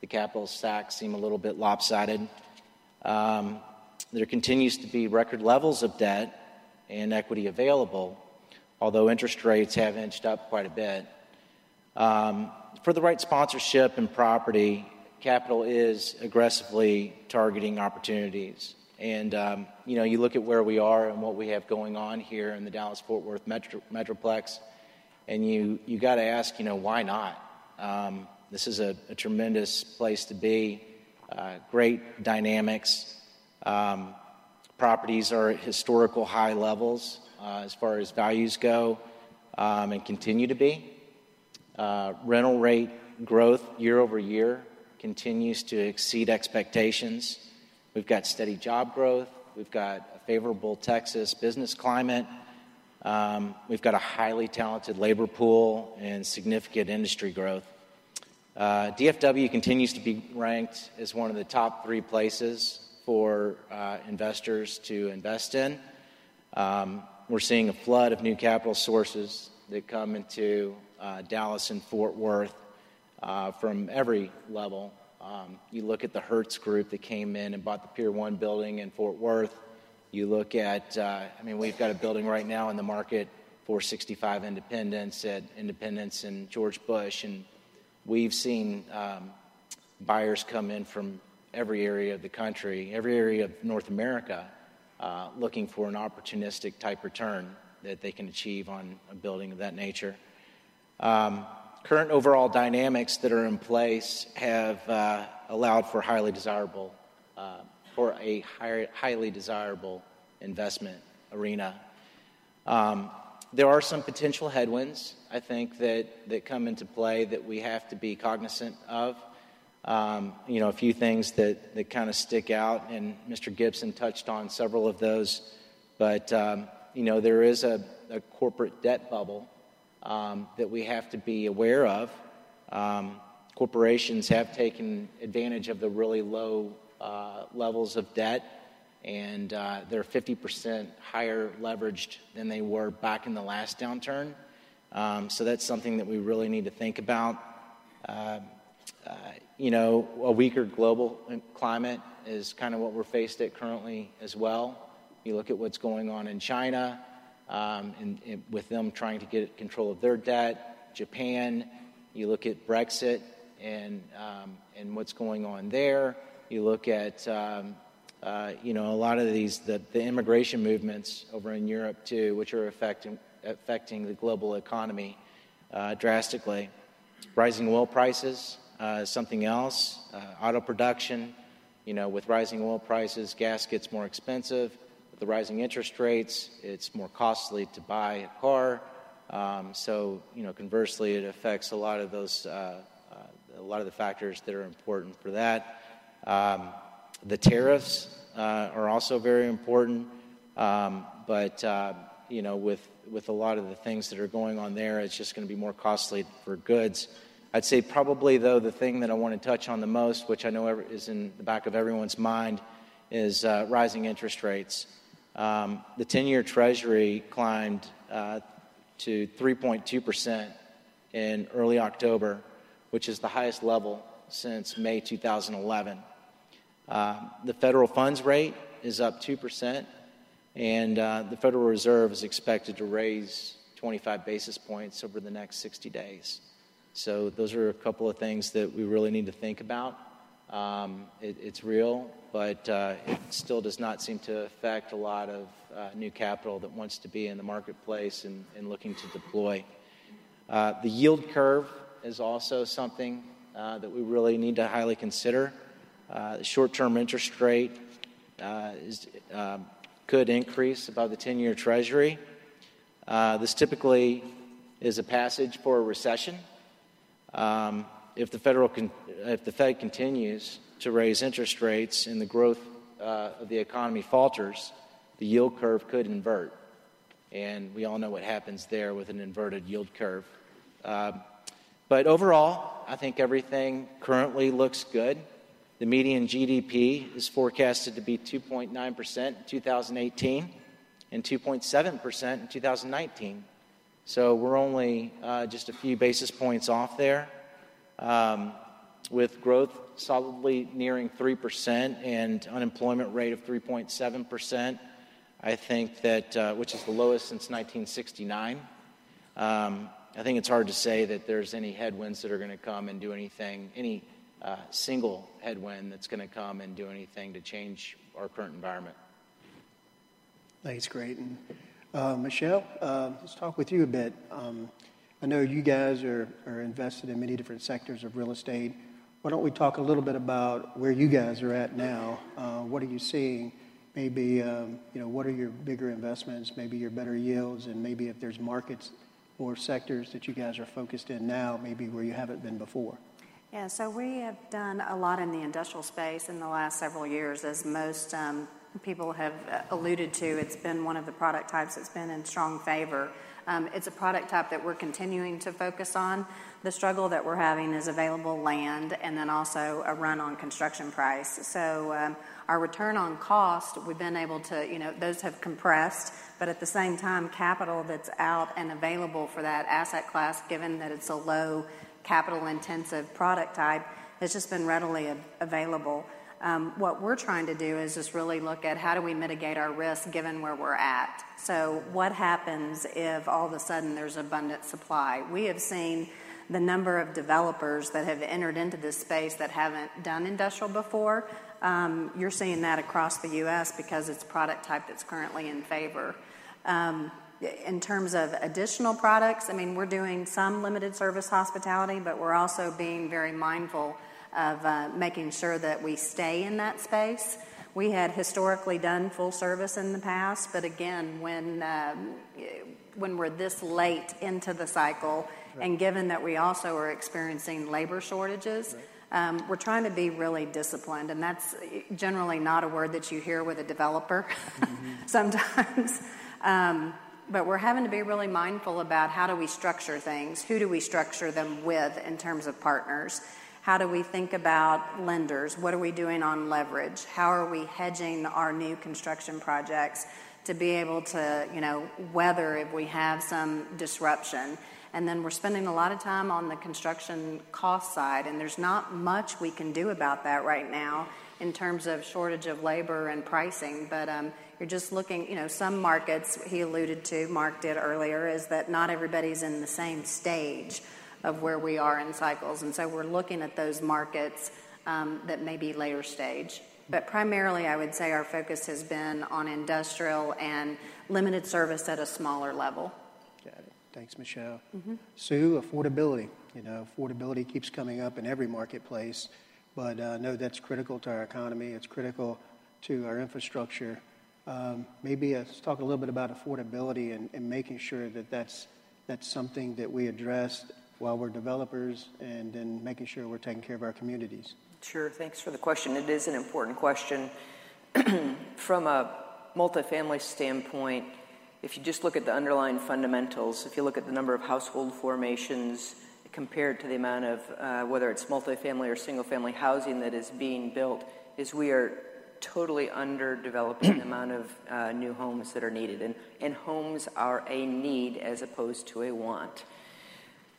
the capital stack seem a little bit lopsided. Um, there continues to be record levels of debt and equity available, although interest rates have inched up quite a bit. Um, for the right sponsorship and property, capital is aggressively targeting opportunities. And, um, you know, you look at where we are and what we have going on here in the Dallas-Fort Worth metro, Metroplex, and you you got to ask, you know, why not? Um, this is a, a tremendous place to be, uh, great dynamics. Um, properties are at historical high levels uh, as far as values go um, and continue to be. Uh, rental rate growth year over year continues to exceed expectations. We've got steady job growth. We've got a favorable Texas business climate. Um, we've got a highly talented labor pool and significant industry growth. Uh, D F W continues to be ranked as one of the top three places for uh, investors to invest in. Um, we're seeing a flood of new capital sources that come into uh, Dallas and Fort Worth uh, from every level. Um, you look at the Hertz Group that came in and bought the Pier one building in Fort Worth. You look at, uh, I mean, we've got a building right now in the market, four sixty-five Independence at Independence and George Bush, and we've seen um, buyers come in from every area of the country, every area of North America, uh, looking for an opportunistic type return that they can achieve on a building of that nature. Um, Current overall dynamics that are in place have uh, allowed for highly desirable, uh, for a high, highly desirable investment arena. Um, there are some potential headwinds, I think, that, that come into play that we have to be cognizant of. Um, you know, a few things that, that kind of stick out, and Mister Gibson touched on several of those. But, um, you know, there is a, a corporate debt bubble Um, that we have to be aware of. Um, corporations have taken advantage of the really low uh, levels of debt, and uh, they're fifty percent higher leveraged than they were back in the last downturn. Um, so that's something that we really need to think about. Uh, uh, you know, a weaker global climate is kind of what we're faced at currently as well. You look at what's going on in China, Um, and, and with them trying to get control of their debt. Japan, you look at Brexit and um, and what's going on there. You look at um, uh, you know a lot of these the, the immigration movements over in Europe too, which are affecting affecting the global economy uh, drastically. Rising oil prices, uh, something else. Uh, auto production, you know, with rising oil prices, gas gets more expensive. The rising interest rates, it's more costly to buy a car. Um, so, you know, conversely, it affects a lot of those, uh, uh, a lot of the factors that are important for that. Um, the tariffs uh, are also very important. Um, but, uh, you know, with, with a lot of the things that are going on there, it's just going to be more costly for goods. I'd say probably, though, the thing that I want to touch on the most, which I know is in the back of everyone's mind, is uh, rising interest rates. Um, the ten-year Treasury climbed uh, to three point two percent in early October, which is the highest level since May two thousand eleven. Uh, the federal funds rate is up two percent, and uh, the Federal Reserve is expected to raise twenty-five basis points over the next sixty days. So those are a couple of things that we really need to think about. Um, it, it's real, but uh, it still does not seem to affect a lot of uh, new capital that wants to be in the marketplace and, and looking to deploy. Uh, the yield curve is also something uh, that we really need to highly consider. Uh, short-term interest rate uh, is, uh, could increase above the ten-year Treasury. Uh, this typically is a passage for a recession. Um, if the federal, con- if the Fed continues to raise interest rates and the growth uh, of the economy falters, the yield curve could invert, and we all know what happens there with an inverted yield curve. Uh, but overall, I think everything currently looks good. The median G D P is forecasted to be two point nine percent in two thousand eighteen and two point seven percent in two thousand nineteen. So we're only uh, just a few basis points off there, um, with growth solidly nearing three percent and unemployment rate of three point seven percent. I think that, uh, which is the lowest since nineteen sixty-nine. Um, I think it's hard to say that there's any headwinds that are going to come and do anything, any uh, single headwind that's going to come and do anything to change our current environment. Thanks, Creighton. Uh, Michelle, uh, let's talk with you a bit. Um, I know you guys are, are invested in many different sectors of real estate. Why don't we talk a little bit about where you guys are at now? Uh, what are you seeing? Maybe, um, you know, what are your bigger investments, maybe your better yields, and maybe if there's markets or sectors that you guys are focused in now, maybe where you haven't been before. Yeah, so we have done a lot in the industrial space in the last several years, as most um, people have alluded to. It's been one of the product types that's been in strong favor. Um, it's a product type that we're continuing to focus on. The struggle that we're having is available land and then also a run on construction price. So um, our return on cost, we've been able to, you know, those have compressed, but at the same time, capital that's out and available for that asset class, given that it's a low capital-intensive product type, has just been readily available. Um, what we're trying to do is just really look at how do we mitigate our risk given where we're at. So what happens if all of a sudden there's abundant supply? We have seen the number of developers that have entered into this space that haven't done industrial before. Um, you're seeing that across the U S because it's a product type that's currently in favor. Um, in terms of additional products, I mean, we're doing some limited service hospitality, but we're also being very mindful of uh, making sure that we stay in that space. We had historically done full service in the past, but again, when um, when we're this late into the cycle, right, and given that we also are experiencing labor shortages, right, um, we're trying to be really disciplined, and that's generally not a word that you hear with a developer mm-hmm. sometimes. Um, But we're having to be really mindful about how do we structure things, who do we structure them with in terms of partners, how do we think about lenders, what are we doing on leverage, how are we hedging our new construction projects to be able to, you know, weather if we have some disruption. And then we're spending a lot of time on the construction cost side, and there's not much we can do about that right now in terms of shortage of labor and pricing, but um, you're just looking, you know, some markets he alluded to, Mark did earlier, is that not everybody's in the same stage of where we are in cycles. And so we're looking at those markets um, that may be later stage. But primarily, I would say our focus has been on industrial and limited service at a smaller level. Got it. Thanks, Michelle. Mm-hmm. Sue, affordability. You know, affordability keeps coming up in every marketplace. But I uh, know that's critical to our economy. It's critical to our infrastructure. Um, maybe uh, let's talk a little bit about affordability and, and making sure that that's, that's something that we address while we're developers, and then making sure we're taking care of our communities. Sure. Thanks for the question. It is an important question. From a multifamily standpoint, if you just look at the underlying fundamentals, if you look at the number of household formations compared to the amount of, uh, whether it's multifamily or single-family housing that is being built, is we are totally underdeveloping the amount of uh, new homes that are needed. And, and homes are a need as opposed to a want.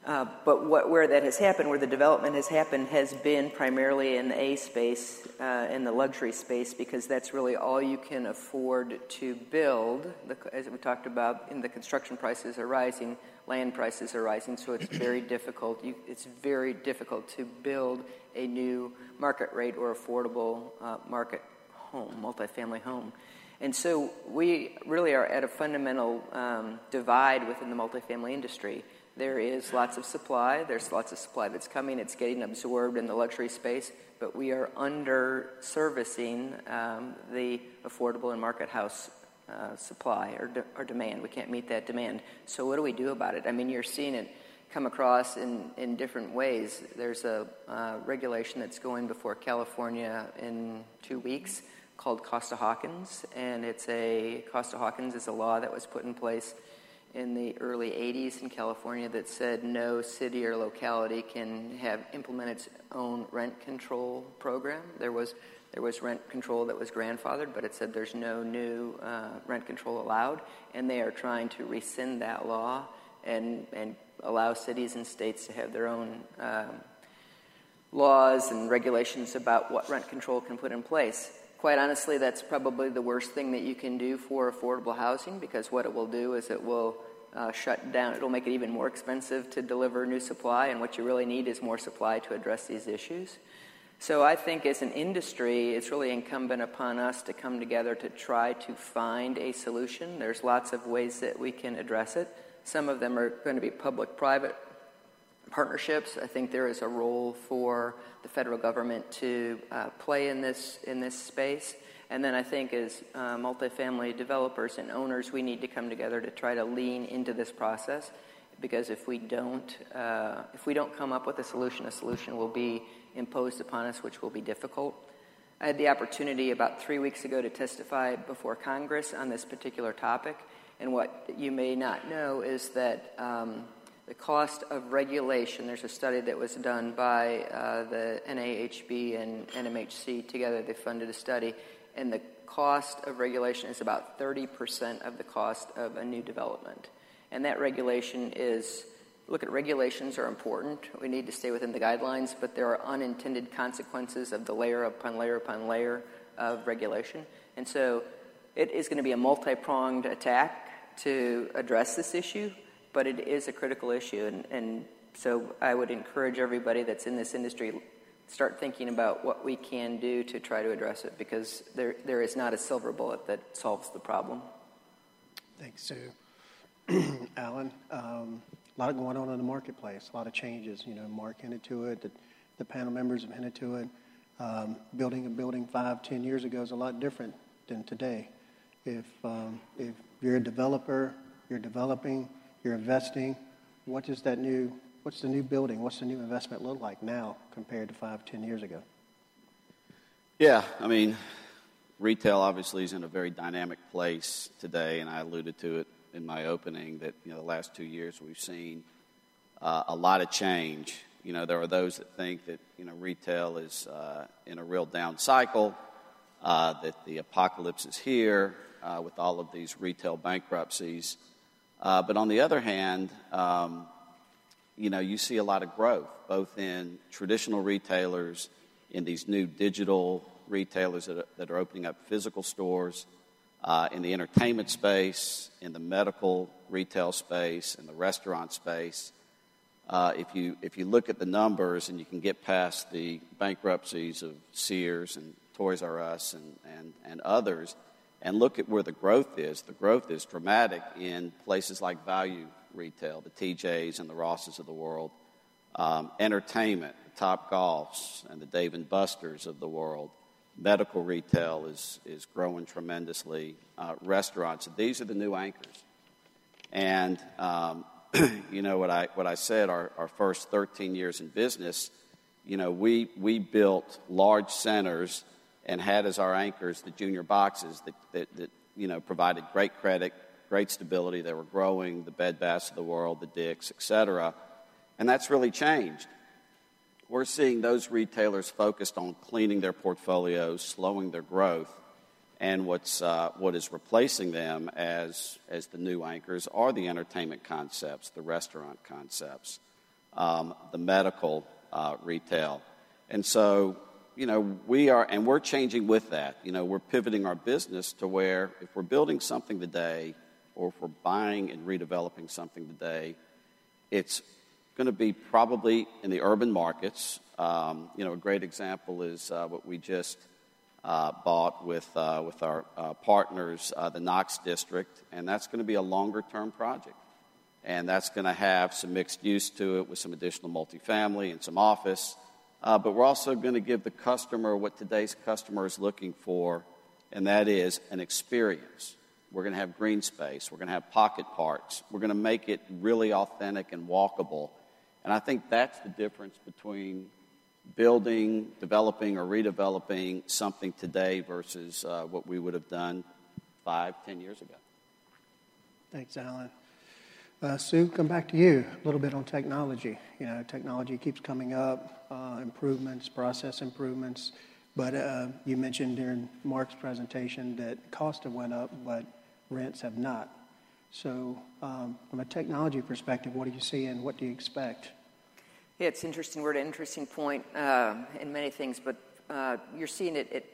Uh, but what, where that has happened, where the development has happened, has been primarily in the A space, uh, in the luxury space, because that's really all you can afford to build. The, as we talked about, in the construction prices are rising, land prices are rising, so it's very difficult. You, it's very difficult to build a new market rate or affordable uh, market home, multifamily home. And so we really are at a fundamental um, divide within the multifamily industry. There is lots of supply. There's lots of supply that's coming. It's getting absorbed in the luxury space, but we are under-servicing um, the affordable and market house uh, supply or, de- or demand. We can't meet that demand. So what do we do about it? I mean, you're seeing it come across in, in different ways. There's a uh, regulation that's going before California in two weeks called Costa-Hawkins, and it's a Costa-Hawkins is a law that was put in place in the early eighties in California that said no city or locality can have implement its own rent control program. There was there was rent control that was grandfathered, but it said there's no new uh, rent control allowed, and they are trying to rescind that law and, and allow cities and states to have their own um, laws and regulations about what rent control can put in place. Quite honestly, that's probably the worst thing that you can do for affordable housing, because what it will do is it will uh, shut down, it'll make it even more expensive to deliver new supply, and what you really need is more supply to address these issues. So I think as an industry, it's really incumbent upon us to come together to try to find a solution. There's lots of ways that we can address it. Some of them are going to be public-private partnerships. I think there is a role for the federal government to uh, play in this in this space. And then I think as uh, multifamily developers and owners, we need to come together to try to lean into this process, because if we don't, uh, if we don't come up with a solution, a solution will be imposed upon us, which will be difficult. I had the opportunity about three weeks ago to testify before Congress on this particular topic. And what you may not know is that um, the cost of regulation, there's a study that was done by uh, the N A H B and N M H C together. They funded a study, and the cost of regulation is about thirty percent of the cost of a new development. And that regulation is, look at regulations are important. We need to stay within the guidelines, but there are unintended consequences of the layer upon layer upon layer of regulation. And so it is going to be a multi-pronged attack to address this issue, but it is a critical issue, and, and so I would encourage everybody that's in this industry, start thinking about what we can do to try to address it, because there there is not a silver bullet that solves the problem. Thanks, Sue. Alan, um, a lot going on in the marketplace, a lot of changes. You know, Mark hinted to it, the, the panel members have hinted to it. Um, building a building five, ten years ago is a lot different than today. If um, if you're a developer, you're developing, you're investing, what is that new, what's the new building, what's the new investment look like now compared to five, ten years ago? Yeah, I mean, retail obviously is in a very dynamic place today, and I alluded to it in my opening that, you know, the last two years we've seen uh, a lot of change. You know, there are those that think that, you know, retail is uh, in a real down cycle, uh, that the apocalypse is here uh, with all of these retail bankruptcies. Uh, but on the other hand, um, you know, you see a lot of growth, both in traditional retailers, in these new digital retailers that are, that are opening up physical stores, uh, in the entertainment space, in the medical retail space, in the restaurant space. Uh, if you if you look at the numbers and you can get past the bankruptcies of Sears and Toys R Us and, and, and others, and look at where the growth is. The growth is dramatic in places like value retail, the T Js and the Rosses of the world, um, entertainment, Topgolfs and the Dave and Busters of the world. Medical retail is, is growing tremendously. Uh, restaurants, these are the new anchors. And, um, you know, what I what I said, our, our first thirteen years in business, you know, we we built large centers and had as our anchors the junior boxes that, that, that, you know, provided great credit, great stability. They were growing, the Bed Baths of the world, the Dicks, et cetera. And that's really changed. We're seeing those retailers focused on cleaning their portfolios, slowing their growth, and what's uh, what is replacing them as, as the new anchors are the entertainment concepts, the restaurant concepts, um, the medical uh, retail. And so, you know, we are, and we're changing with that. You know, we're pivoting our business to where if we're building something today, or if we're buying and redeveloping something today, it's going to be probably in the urban markets. Um, you know, a great example is uh, what we just uh, bought with uh, with our uh, partners, uh, the Knox District, and that's going to be a longer-term project. And that's going to have some mixed use to it with some additional multifamily and some office. Uh, but we're also going to give the customer what today's customer is looking for, and that is an experience. We're going to have green space. We're going to have pocket parks. We're going to make it really authentic and walkable. And I think that's the difference between building, developing, or redeveloping something today versus uh, what we would have done five, ten years ago. Thanks, Alan. Uh, Sue, come back to you a little bit on technology. You know, technology keeps coming up, uh, improvements, process improvements. But uh, you mentioned during Mark's presentation that costs have went up, but rents have not. So um, from a technology perspective, what do you see and what do you expect? Yeah, it's interesting. We're at an interesting point uh, in many things, but uh, you're seeing it, it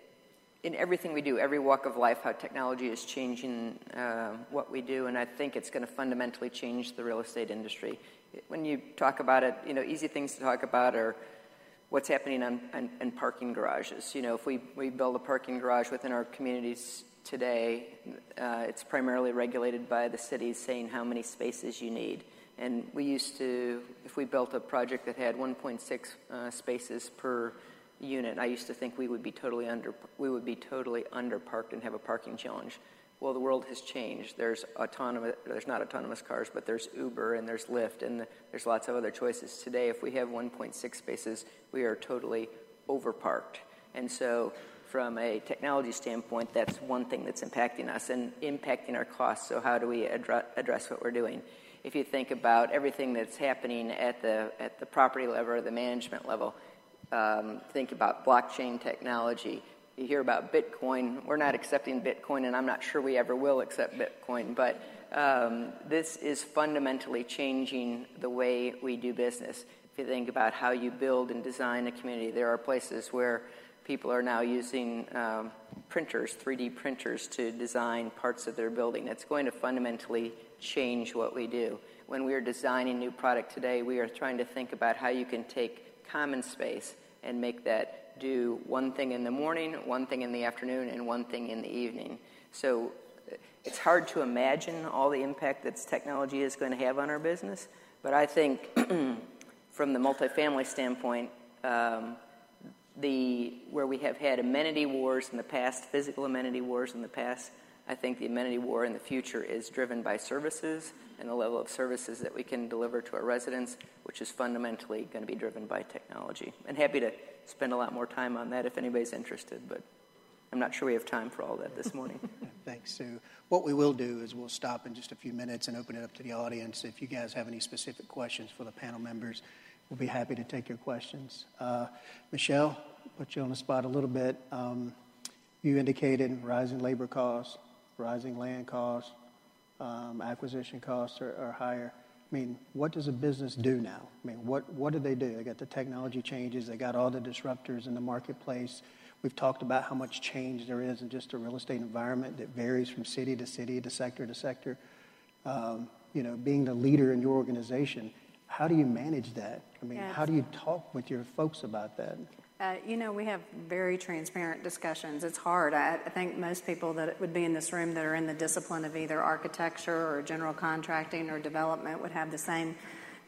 in everything we do, every walk of life, how technology is changing uh, what we do, and I think it's going to fundamentally change the real estate industry. When you talk about it, you know, easy things to talk about are what's happening on, on, on parking garages. You know, if we, we build a parking garage within our communities today, uh, it's primarily regulated by the cities saying how many spaces you need. And we used to, if we built a project that had one point six uh, spaces per unit, I used to think we would be totally under we would be totally underparked and have a parking challenge. Well, the world has changed. There's autonomous, there's not autonomous cars, but there's Uber and there's Lyft, and there's lots of other choices. Today, if we have one point six spaces, we are totally overparked. And so from a technology standpoint, that's one thing that's impacting us and impacting our costs. So how do we address what we're doing? If you think about everything that's happening at the at the property level or the management level, um, think about blockchain technology. You hear about Bitcoin. We're not accepting Bitcoin, and I'm not sure we ever will accept Bitcoin, but um, this is fundamentally changing the way we do business. If you think about how you build and design a community, there are places where people are now using um, printers, three D printers, to design parts of their building. It's going to fundamentally change what we do. When we are designing new product today, we are trying to think about how you can take common space and make that do one thing in the morning, one thing in the afternoon, and one thing in the evening. So it's hard to imagine all the impact that technology is going to have on our business, but I think from the multifamily standpoint, um, the where we have had amenity wars in the past, physical amenity wars in the past, I think the amenity war in the future is driven by services and the level of services that we can deliver to our residents, which is fundamentally going to be driven by technology. And happy to spend a lot more time on that if anybody's interested, but I'm not sure we have time for all that this morning. Thanks, Sue. What we will do is we'll stop in just a few minutes and open it up to the audience. If you guys have any specific questions for the panel members, we'll be happy to take your questions. Uh, Michelle, put you on the spot a little bit. Um, you indicated rising labor costs, rising land costs, um, acquisition costs are, are higher. I mean, what does a business do now? I mean, what, what do they do? They got the technology changes. They got all the disruptors in the marketplace. We've talked about how much change there is in just the real estate environment that varies from city to city, to sector to sector. Um, you know, being the leader in your organization, how do you manage that? I mean, yes. How do you talk with your folks about that? Uh, you know, we have very transparent discussions. It's hard. I, I think most people that would be in this room that are in the discipline of either architecture or general contracting or development would have the same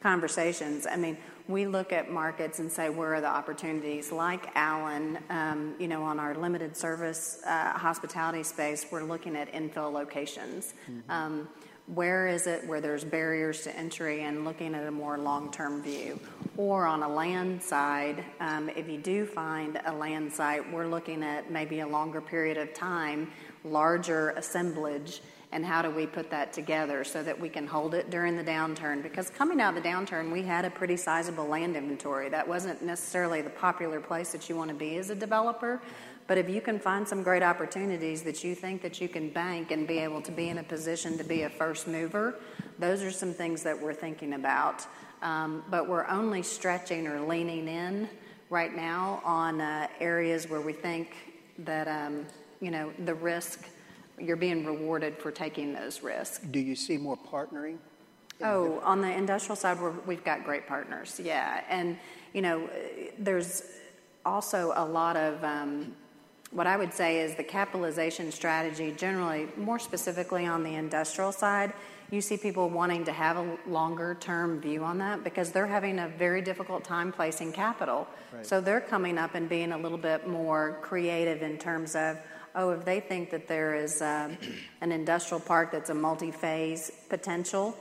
conversations. I mean, we look at markets and say, where are the opportunities? Like Alan, um, you know, on our limited service uh, hospitality space, we're looking at infill locations. Mm-hmm. Um, where is it where there's barriers to entry and looking at a more long-term view? Or on a land side, um, if you do find a land site, we're looking at maybe a longer period of time, larger assemblage, and how do we put that together so that we can hold it during the downturn? Because coming out of the downturn, we had a pretty sizable land inventory. That wasn't necessarily the popular place that you want to be as a developer. But if you can find some great opportunities that you think that you can bank and be able to be in a position to be a first mover, those are some things that we're thinking about. um, but we're only stretching or leaning in right now on uh, areas where we think that um, you know, the risk, you're being rewarded for taking those risks. Do you see more partnering? Oh, on the industrial side, we're, we've got great partners, yeah. And, you know, there's also a lot of um, what I would say is the capitalization strategy generally, more specifically on the industrial side, you see people wanting to have a longer-term view on that because they're having a very difficult time placing capital. Right. So they're coming up and being a little bit more creative in terms of, oh, if they think that there is uh, an industrial park that's a multi-phase potential,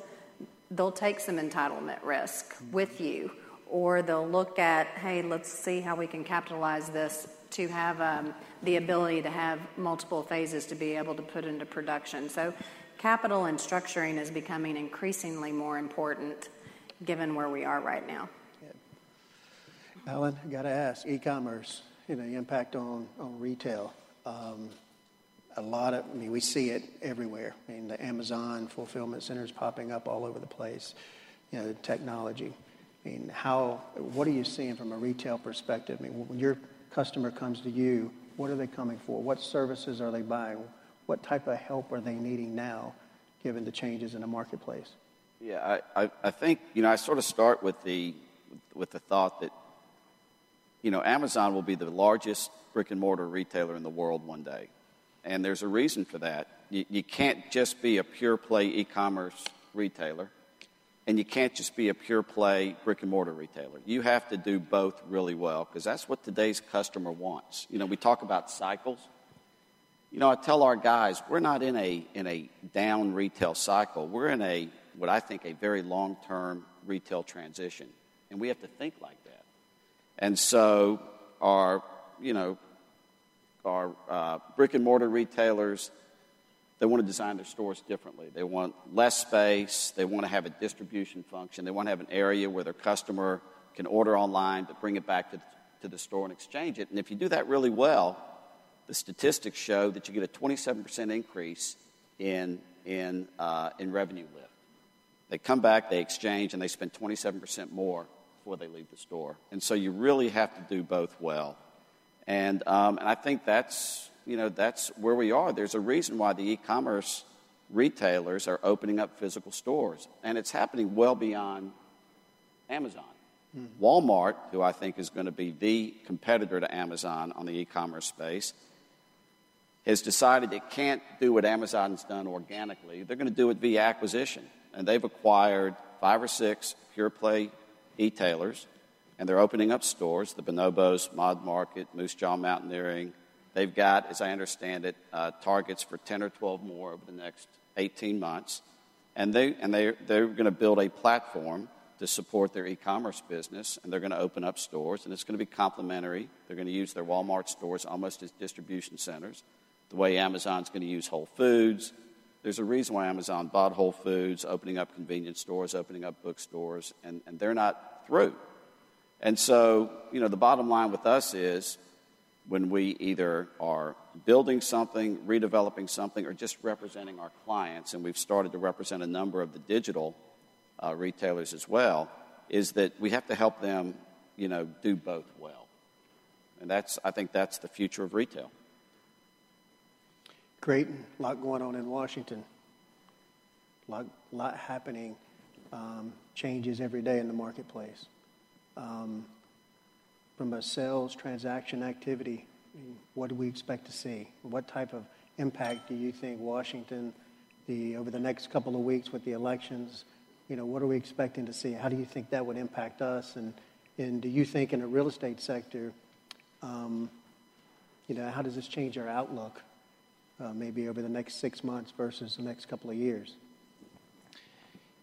they'll take some entitlement risk with you, or they'll look at, hey, let's see how we can capitalize this to have um, the ability to have multiple phases to be able to put into production. So capital and structuring is becoming increasingly more important given where we are right now. Yeah. Alan, I got to ask, e-commerce, you know, the impact on, on retail. Um, A lot of, I mean, we see it everywhere. I mean, the Amazon fulfillment centers popping up all over the place. You know, technology. I mean, how, what are you seeing from a retail perspective? I mean, when your customer comes to you, what are they coming for? What services are they buying? What type of help are they needing now, given the changes in the marketplace? Yeah, I, I, I think, you know, I sort of start with the, with the thought that, you know, Amazon will be the largest brick-and-mortar retailer in the world one day. And there's a reason for that. You, you can't just be a pure-play e-commerce retailer, and you can't just be a pure-play brick-and-mortar retailer. You have to do both really well, because that's what today's customer wants. You know, we talk about cycles. You know, I tell our guys, we're not in a in a down retail cycle. We're in a, what I think, a very long-term retail transition, and we have to think like that. And so our, you know, Are uh, brick-and-mortar retailers, they want to design their stores differently. They want less space. They want to have a distribution function. They want to have an area where their customer can order online but bring it back to, to the store and exchange it. And if you do that really well, the statistics show that you get a twenty-seven percent increase in, in, uh, in revenue lift. They come back, they exchange, and they spend twenty-seven percent more before they leave the store. And so you really have to do both well. And um, and I think that's, you know, that's where we are. There's a reason why the e-commerce retailers are opening up physical stores. And it's happening well beyond Amazon. Mm-hmm. Walmart, who I think is going to be the competitor to Amazon on the e-commerce space, has decided it can't do what Amazon's done organically. They're going to do it via acquisition. And they've acquired five or six pure-play e-tailers. And they're opening up stores, the Bonobos, Mod Market, Moose Jaw Mountaineering. They've got, as I understand it, uh, targets for ten or twelve more over the next eighteen months. And, they, and they, they're going to build a platform to support their e-commerce business, and they're going to open up stores, and it's going to be complementary. They're going to use their Walmart stores almost as distribution centers, the way Amazon's going to use Whole Foods. There's a reason why Amazon bought Whole Foods, opening up convenience stores, opening up bookstores, and, and they're not through. And so, you know, the bottom line with us is when we either are building something, redeveloping something, or just representing our clients, and we've started to represent a number of the digital uh, retailers as well, is that we have to help them, you know, do both well. And that's, I think that's the future of retail. Great. A lot going on in Washington. A lot, lot happening. Um, changes every day in the marketplace. Um, from a sales transaction activity, what do we expect to see? What type of impact do you think Washington, the over the next couple of weeks with the elections, you know, what are we expecting to see? How do you think that would impact us? And and do you think in the real estate sector, um, you know, how does this change our outlook, uh, maybe over the next six months versus the next couple of years?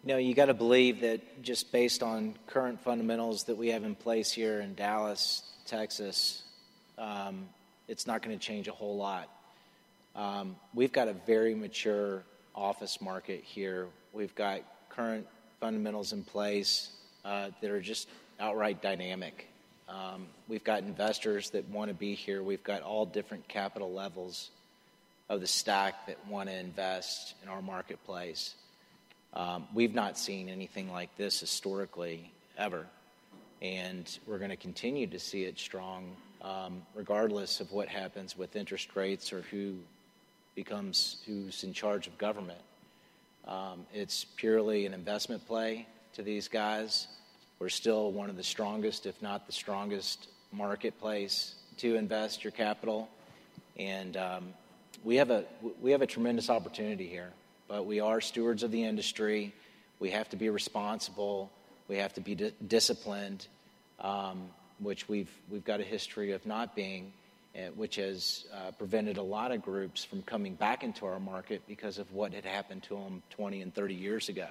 You know, you got to believe that just based on current fundamentals that we have in place here in Dallas, Texas, um, it's not going to change a whole lot. Um, we've got a very mature office market here. We've got current fundamentals in place uh, that are just outright dynamic. Um, we've got investors that want to be here. We've got all different capital levels of the stack that want to invest in our marketplace. Um, we've not seen anything like this historically ever, and we're going to continue to see it strong um, regardless of what happens with interest rates or who becomes who's in charge of government. Um, it's purely an investment play to these guys. We're still one of the strongest, if not the strongest, marketplace to invest your capital, and um, we have a we have a tremendous opportunity here. But we are stewards of the industry. We have to be responsible. We have to be di- disciplined, um, which we've we've got a history of not being, which has uh, prevented a lot of groups from coming back into our market because of what had happened to them twenty and thirty years ago.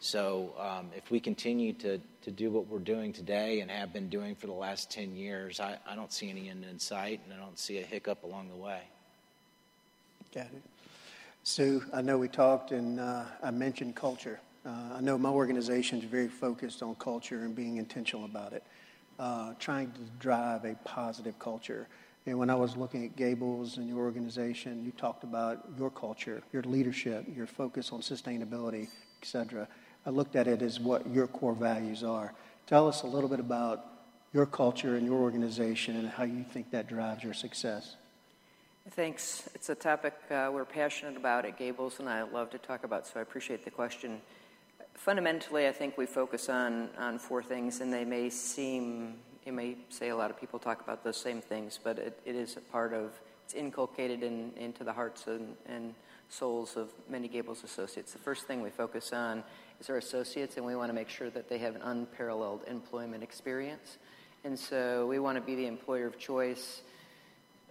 So um, if we continue to, to do what we're doing today and have been doing for the last ten years, I, I don't see any end in sight, and I don't see a hiccup along the way. Got it. Sue, I know we talked, and uh, I mentioned culture. Uh, I know my organization is very focused on culture and being intentional about it, uh, trying to drive a positive culture. And when I was looking at Gables and your organization, you talked about your culture, your leadership, your focus on sustainability, et cetera. I looked at it as what your core values are. Tell us a little bit about your culture and your organization and how you think that drives your success. Thanks. It's a topic uh, we're passionate about at Gables, and I love to talk about, so I appreciate the question. Fundamentally, I think we focus on, on four things, and they may seem, you may say a lot of people talk about those same things, but it, it is a part of, it's inculcated in, into the hearts and, and souls of many Gables associates. The first thing we focus on is our associates, and we want to make sure that they have an unparalleled employment experience. And so we want to be the employer of choice.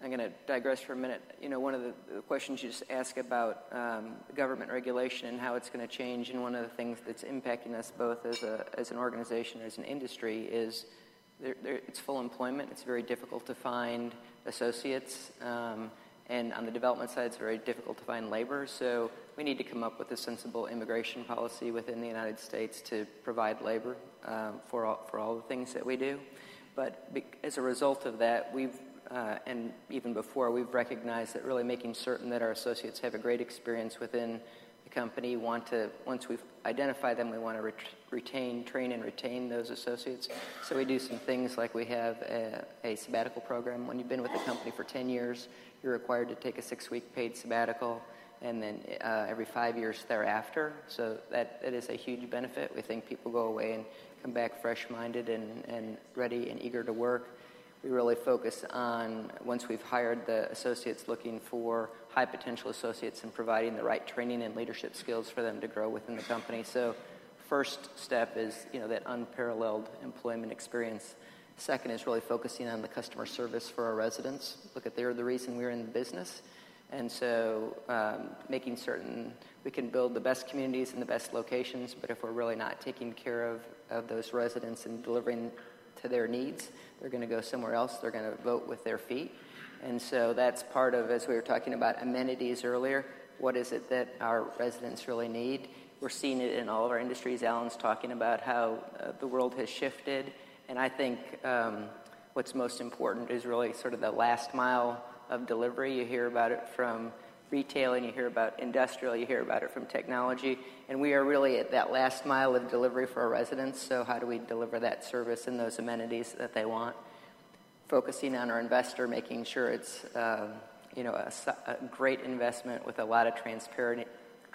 I'm going to digress for a minute. You know, one of the, the questions you just asked about um, government regulation and how it's going to change, and one of the things that's impacting us both as a as an organization, as an industry, is there, there, it's full employment. It's very difficult to find associates, um, and on the development side, it's very difficult to find labor. So we need to come up with a sensible immigration policy within the United States to provide labor um, for all, for all the things that we do. But be, as a result of that, we've Uh, and even before, we've recognized that really making certain that our associates have a great experience within the company. Want to once we've identified them, we want to ret- retain, train, and retain those associates. So we do some things like we have a, a sabbatical program. When you've been with the company for ten years, you're required to take a six-week paid sabbatical, and then uh, every five years thereafter. So that, that is a huge benefit. We think people go away and come back fresh-minded and, and ready and eager to work. We really focus on, once we've hired the associates, looking for high potential associates and providing the right training and leadership skills for them to grow within the company. So first step is, you know, that unparalleled employment experience. Second is really focusing on the customer service for our residents. Look at they're the reason we're in the business. And so um, making certain we can build the best communities and the best locations, but if we're really not taking care of, of those residents and delivering to their needs, they're going to go somewhere else. They're going to vote with their feet. And so that's part of, as we were talking about amenities earlier, what is it that our residents really need? We're seeing it in all of our industries. Alan's talking about how uh, the world has shifted. And I think um, what's most important is really sort of the last mile of delivery. You hear about it from retail, and you hear about industrial, you hear about it from technology, and we are really at that last mile of delivery for our residents. So how do we deliver that service and those amenities that they want? Focusing on our investor, making sure it's uh, you know a, a great investment with a lot of transparency,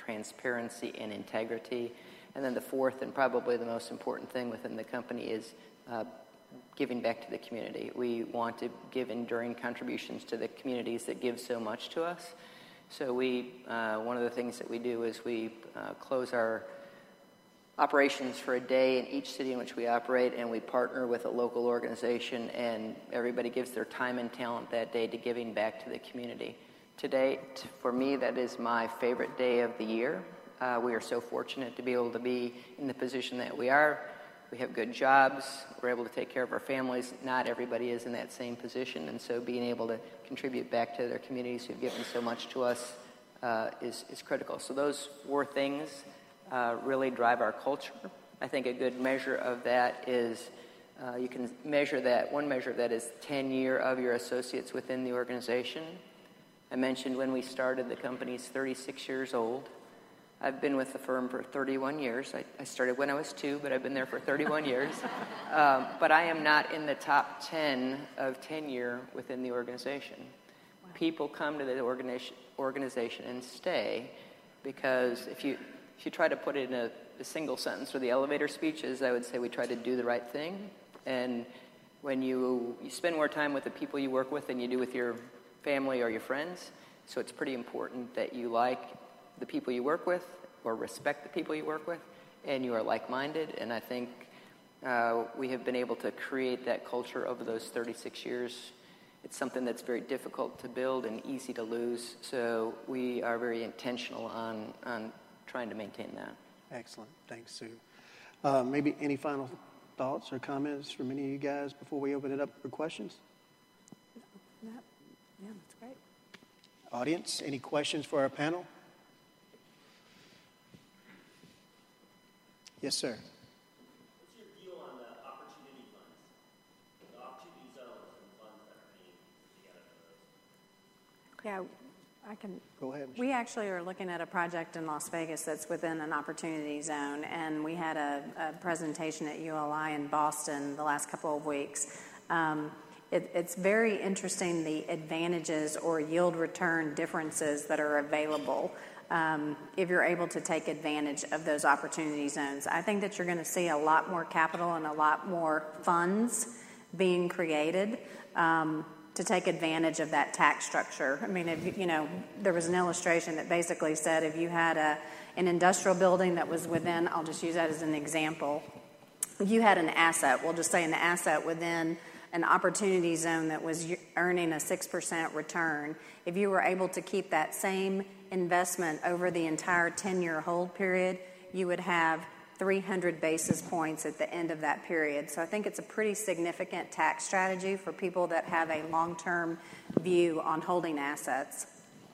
transparency and integrity. And then the fourth and probably the most important thing within the company is uh, giving back to the community. We want to give enduring contributions to the communities that give so much to us. So we, uh, one of the things that we do is we uh, close our operations for a day in each city in which we operate, and we partner with a local organization, and everybody gives their time and talent that day to giving back to the community. Today, t- for me, that is my favorite day of the year. Uh, we are so fortunate to be able to be in the position that we are. We have good jobs. We're able to take care of our families. Not everybody is in that same position, and so being able to contribute back to their communities who've given so much to us uh, is, is critical. So those four things uh, really drive our culture. I think a good measure of that is uh, you can measure that. One measure of that is tenure of your associates within the organization. I mentioned when we started, the company's thirty-six years old. I've been with the firm for thirty-one years. I, I started when I was two, but I've been there for thirty-one years. Um, but I am not in the top ten of tenure within the organization. Wow. People come to the organi- organization and stay because if you, if you try to put it in a, a single sentence or the elevator speeches, I would say we try to do the right thing. And when you, you spend more time with the people you work with than you do with your family or your friends, so it's pretty important that you like the people you work with or respect the people you work with, and you are like-minded. And I think uh, we have been able to create that culture over those thirty-six years. It's something that's very difficult to build and easy to lose, so we are very intentional on, on trying to maintain that. Excellent. Thanks, Sue. Uh, maybe any final thoughts or comments from any of you guys before we open it up for questions? No, no. Yeah, that's great. Audience, any questions for our panel? Yes, sir. What's your view on the opportunity funds, the opportunity zones, and funds that are being put together for those? Yeah, I can. Go ahead. We actually are looking at a project in Las Vegas that's within an opportunity zone, and we had a, a presentation at U L I in Boston the last couple of weeks. Um, it, it's very interesting the advantages or yield return differences that are available. Um, if you're able to take advantage of those opportunity zones. I think that you're going to see a lot more capital and a lot more funds being created um, to take advantage of that tax structure. I mean, if, you know, there was an illustration that basically said if you had a, an industrial building that was within, I'll just use that as an example, if you had an asset, we'll just say an asset within an opportunity zone that was earning a six percent return, if you were able to keep that same investment over the entire ten-year hold period, you would have three hundred basis points at the end of that period. So I think it's a pretty significant tax strategy for people that have a long-term view on holding assets.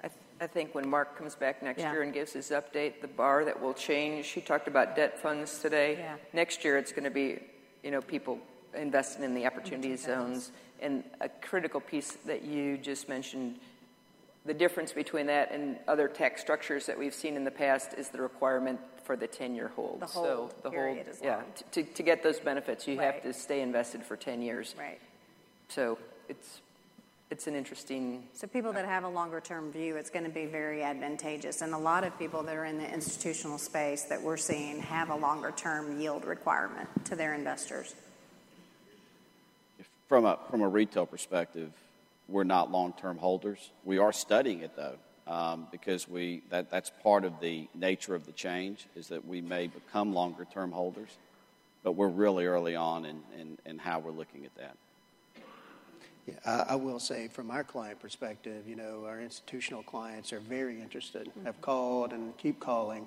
I, th- I think when Mark comes back next yeah. year and gives his update, the bar that will change, he talked about debt funds today. Yeah. Next year it's going to be, you know, people investing in the opportunity zones. And a critical piece that you just mentioned, the difference between that and other tax structures that we've seen in the past is the requirement for the ten-year hold. The hold so the period hold, is yeah, long. To, to get those benefits, you right. have to stay invested for ten years. Right. So it's it's an interesting... So people that have a longer-term view, it's going to be very advantageous. And a lot of people that are in the institutional space that we're seeing have a longer-term yield requirement to their investors. From a, from a retail perspective, we're not long-term holders. We are studying it, though, um, because we that, that's part of the nature of the change is that we may become longer-term holders, but we're really early on in, in, in how we're looking at that. Yeah, I, I will say from our client perspective, you know, our institutional clients are very interested, mm-hmm. have called and keep calling,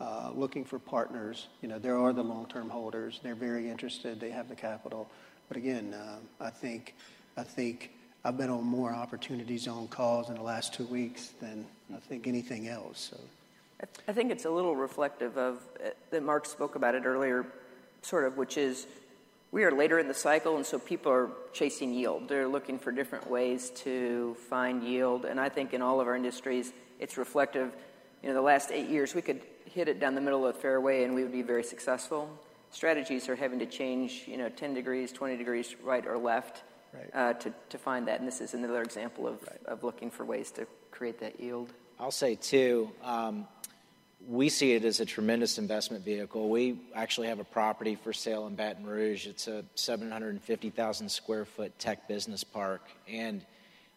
uh, looking for partners. You know, there are the long-term holders. They're very interested. They have the capital. But again, um, I think I think... I've been on more opportunity zone calls in the last two weeks than I think anything else. So, I think it's a little reflective of uh, that Mark spoke about it earlier, sort of, which is we are later in the cycle, and so people are chasing yield. They're looking for different ways to find yield, and I think in all of our industries, it's reflective. You know, the last eight years, we could hit it down the middle of the fairway, and we would be very successful. Strategies are having to change, you know, ten degrees, twenty degrees, right or left. Right. Uh, to, to find that, and this is another example of, right. of looking for ways to create that yield. I'll say, too, um, we see it as a tremendous investment vehicle. We actually have a property for sale in Baton Rouge. It's a seven hundred fifty thousand square foot tech business park, and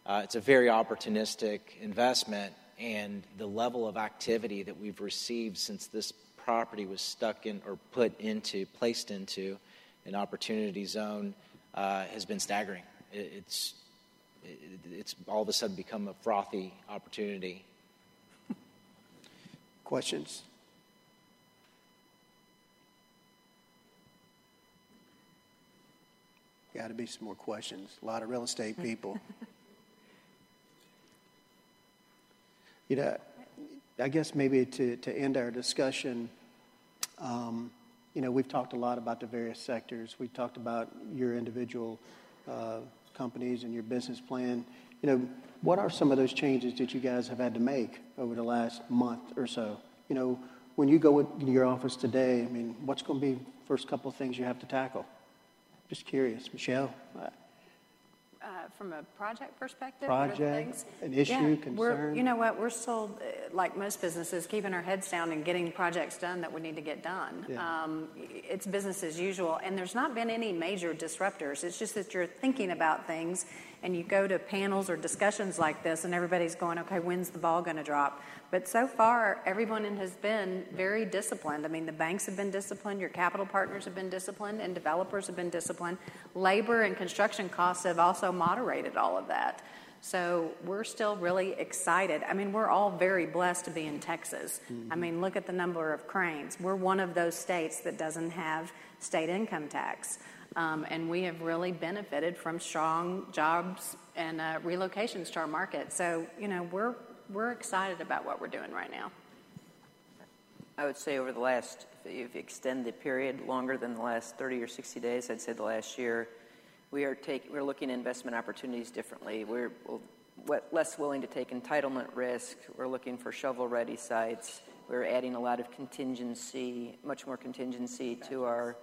uh, it's a very opportunistic investment, and the level of activity that we've received since this property was stuck in or put into, placed into an opportunity zone Uh, has been staggering. It, it's it, it's all of a sudden become a frothy opportunity. Questions? Got to be some more questions. A lot of real estate people. You know, I guess maybe to, to end our discussion, um, you know, we've talked a lot about the various sectors. We've talked about your individual uh, companies and your business plan. You know, what are some of those changes that you guys have had to make over the last month or so? You know, when you go into your office today, I mean, what's going to be the first couple of things you have to tackle? Just curious, Michelle. Uh, from a project perspective, project, an issue, yeah, concern. We're, you know what? We're still, like most businesses, keeping our heads down and getting projects done that we need to get done. Yeah. Um, it's business as usual, and there's not been any major disruptors. It's just that you're thinking about things, and you go to panels or discussions like this, and everybody's going, "Okay, when's the ball going to drop?" But so far, everyone has been very disciplined. I mean, the banks have been disciplined, your capital partners have been disciplined, and developers have been disciplined. Labor and construction costs have also moderated all of that. So we're still really excited. I mean, we're all very blessed to be in Texas. Mm-hmm. I mean, look at the number of cranes. We're one of those states that doesn't have state income tax. Um, and we have really benefited from strong jobs and uh, relocations to our market. So, you know, we're We're excited about what we're doing right now. I would say over the last, if you extend the period longer than the last thirty or sixty days, I'd say the last year, we are take, we're looking at investment opportunities differently. We're less willing to take entitlement risk. We're looking for shovel-ready sites. We're adding a lot of contingency, much more contingency to our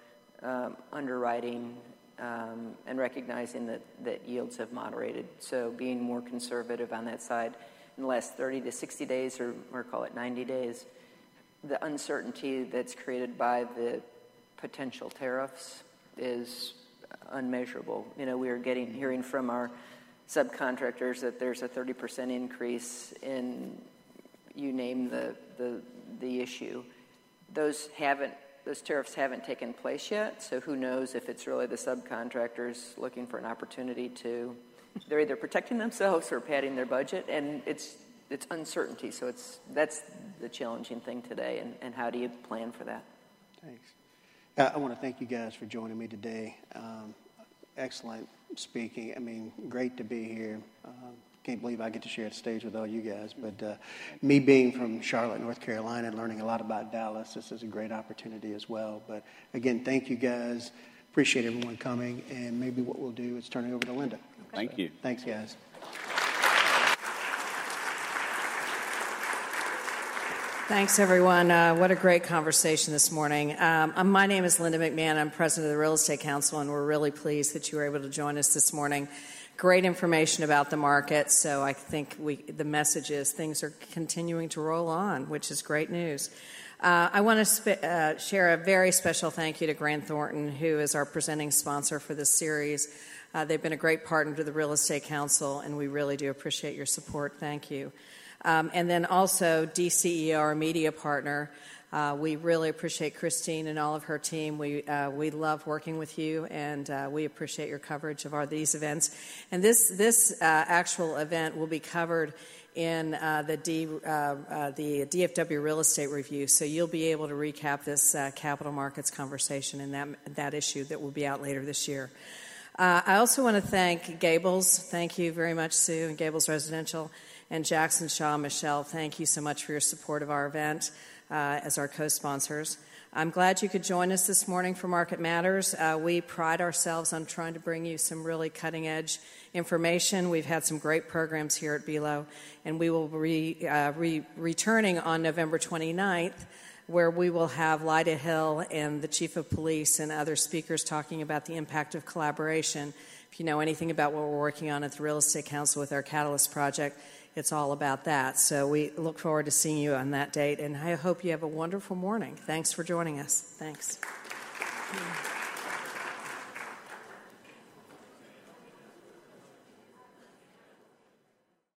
um, underwriting um, and recognizing that, that yields have moderated. So being more conservative on that side. In the last thirty to sixty days, or, or call it ninety days, the uncertainty that's created by the potential tariffs is unmeasurable. You know, we are getting hearing from our subcontractors that there's a thirty percent increase in, you name the the the issue. Those haven't those tariffs haven't taken place yet, so who knows if it's really the subcontractors looking for an opportunity to. They're either protecting themselves or padding their budget, and it's it's uncertainty. So it's that's the challenging thing today, and, and how do you plan for that? Thanks. Uh, I want to thank you guys for joining me today. Um, excellent speaking. I mean, great to be here. Um, can't believe I get to share the stage with all you guys. But uh, me being from Charlotte, North Carolina, and learning a lot about Dallas, this is a great opportunity as well. But, again, thank you guys. Appreciate everyone coming, and maybe what we'll do is turn it over to Linda. Thank you. Thanks, guys. Thanks, everyone. Uh, what a great conversation this morning. Um, my name is Linda McMahon. I'm president of the Real Estate Council, and we're really pleased that you were able to join us this morning. Great information about the market. So I think we, the message is things are continuing to roll on, which is great news. Uh, I want to sp- uh, share a very special thank you to Grant Thornton, who is our presenting sponsor for this series. Uh, they've been a great partner to the Real Estate Council, and we really do appreciate your support. Thank you. Um, and then also D C E O, our media partner. Uh, we really appreciate Christine and all of her team. We uh, we love working with you, and uh, we appreciate your coverage of our these events. And this this uh, actual event will be covered in uh, the, D, uh, uh, the D F W Real Estate Review. So you'll be able to recap this uh, capital markets conversation and that, that issue that will be out later this year. Uh, I also want to thank Gables. Thank you very much, Sue, and Gables Residential, and Jackson Shaw. Michelle, thank you so much for your support of our event uh, as our co-sponsors. I'm glad you could join us this morning for Market Matters. Uh, we pride ourselves on trying to bring you some really cutting-edge information. We've had some great programs here at B L O, and we will be uh, re- returning on November twenty-ninth, where we will have Lyda Hill and the Chief of Police and other speakers talking about the impact of collaboration. If you know anything about what we're working on at the Real Estate Council with our Catalyst Project, it's all about that. So we look forward to seeing you on that date, and I hope you have a wonderful morning. Thanks for joining us. Thanks.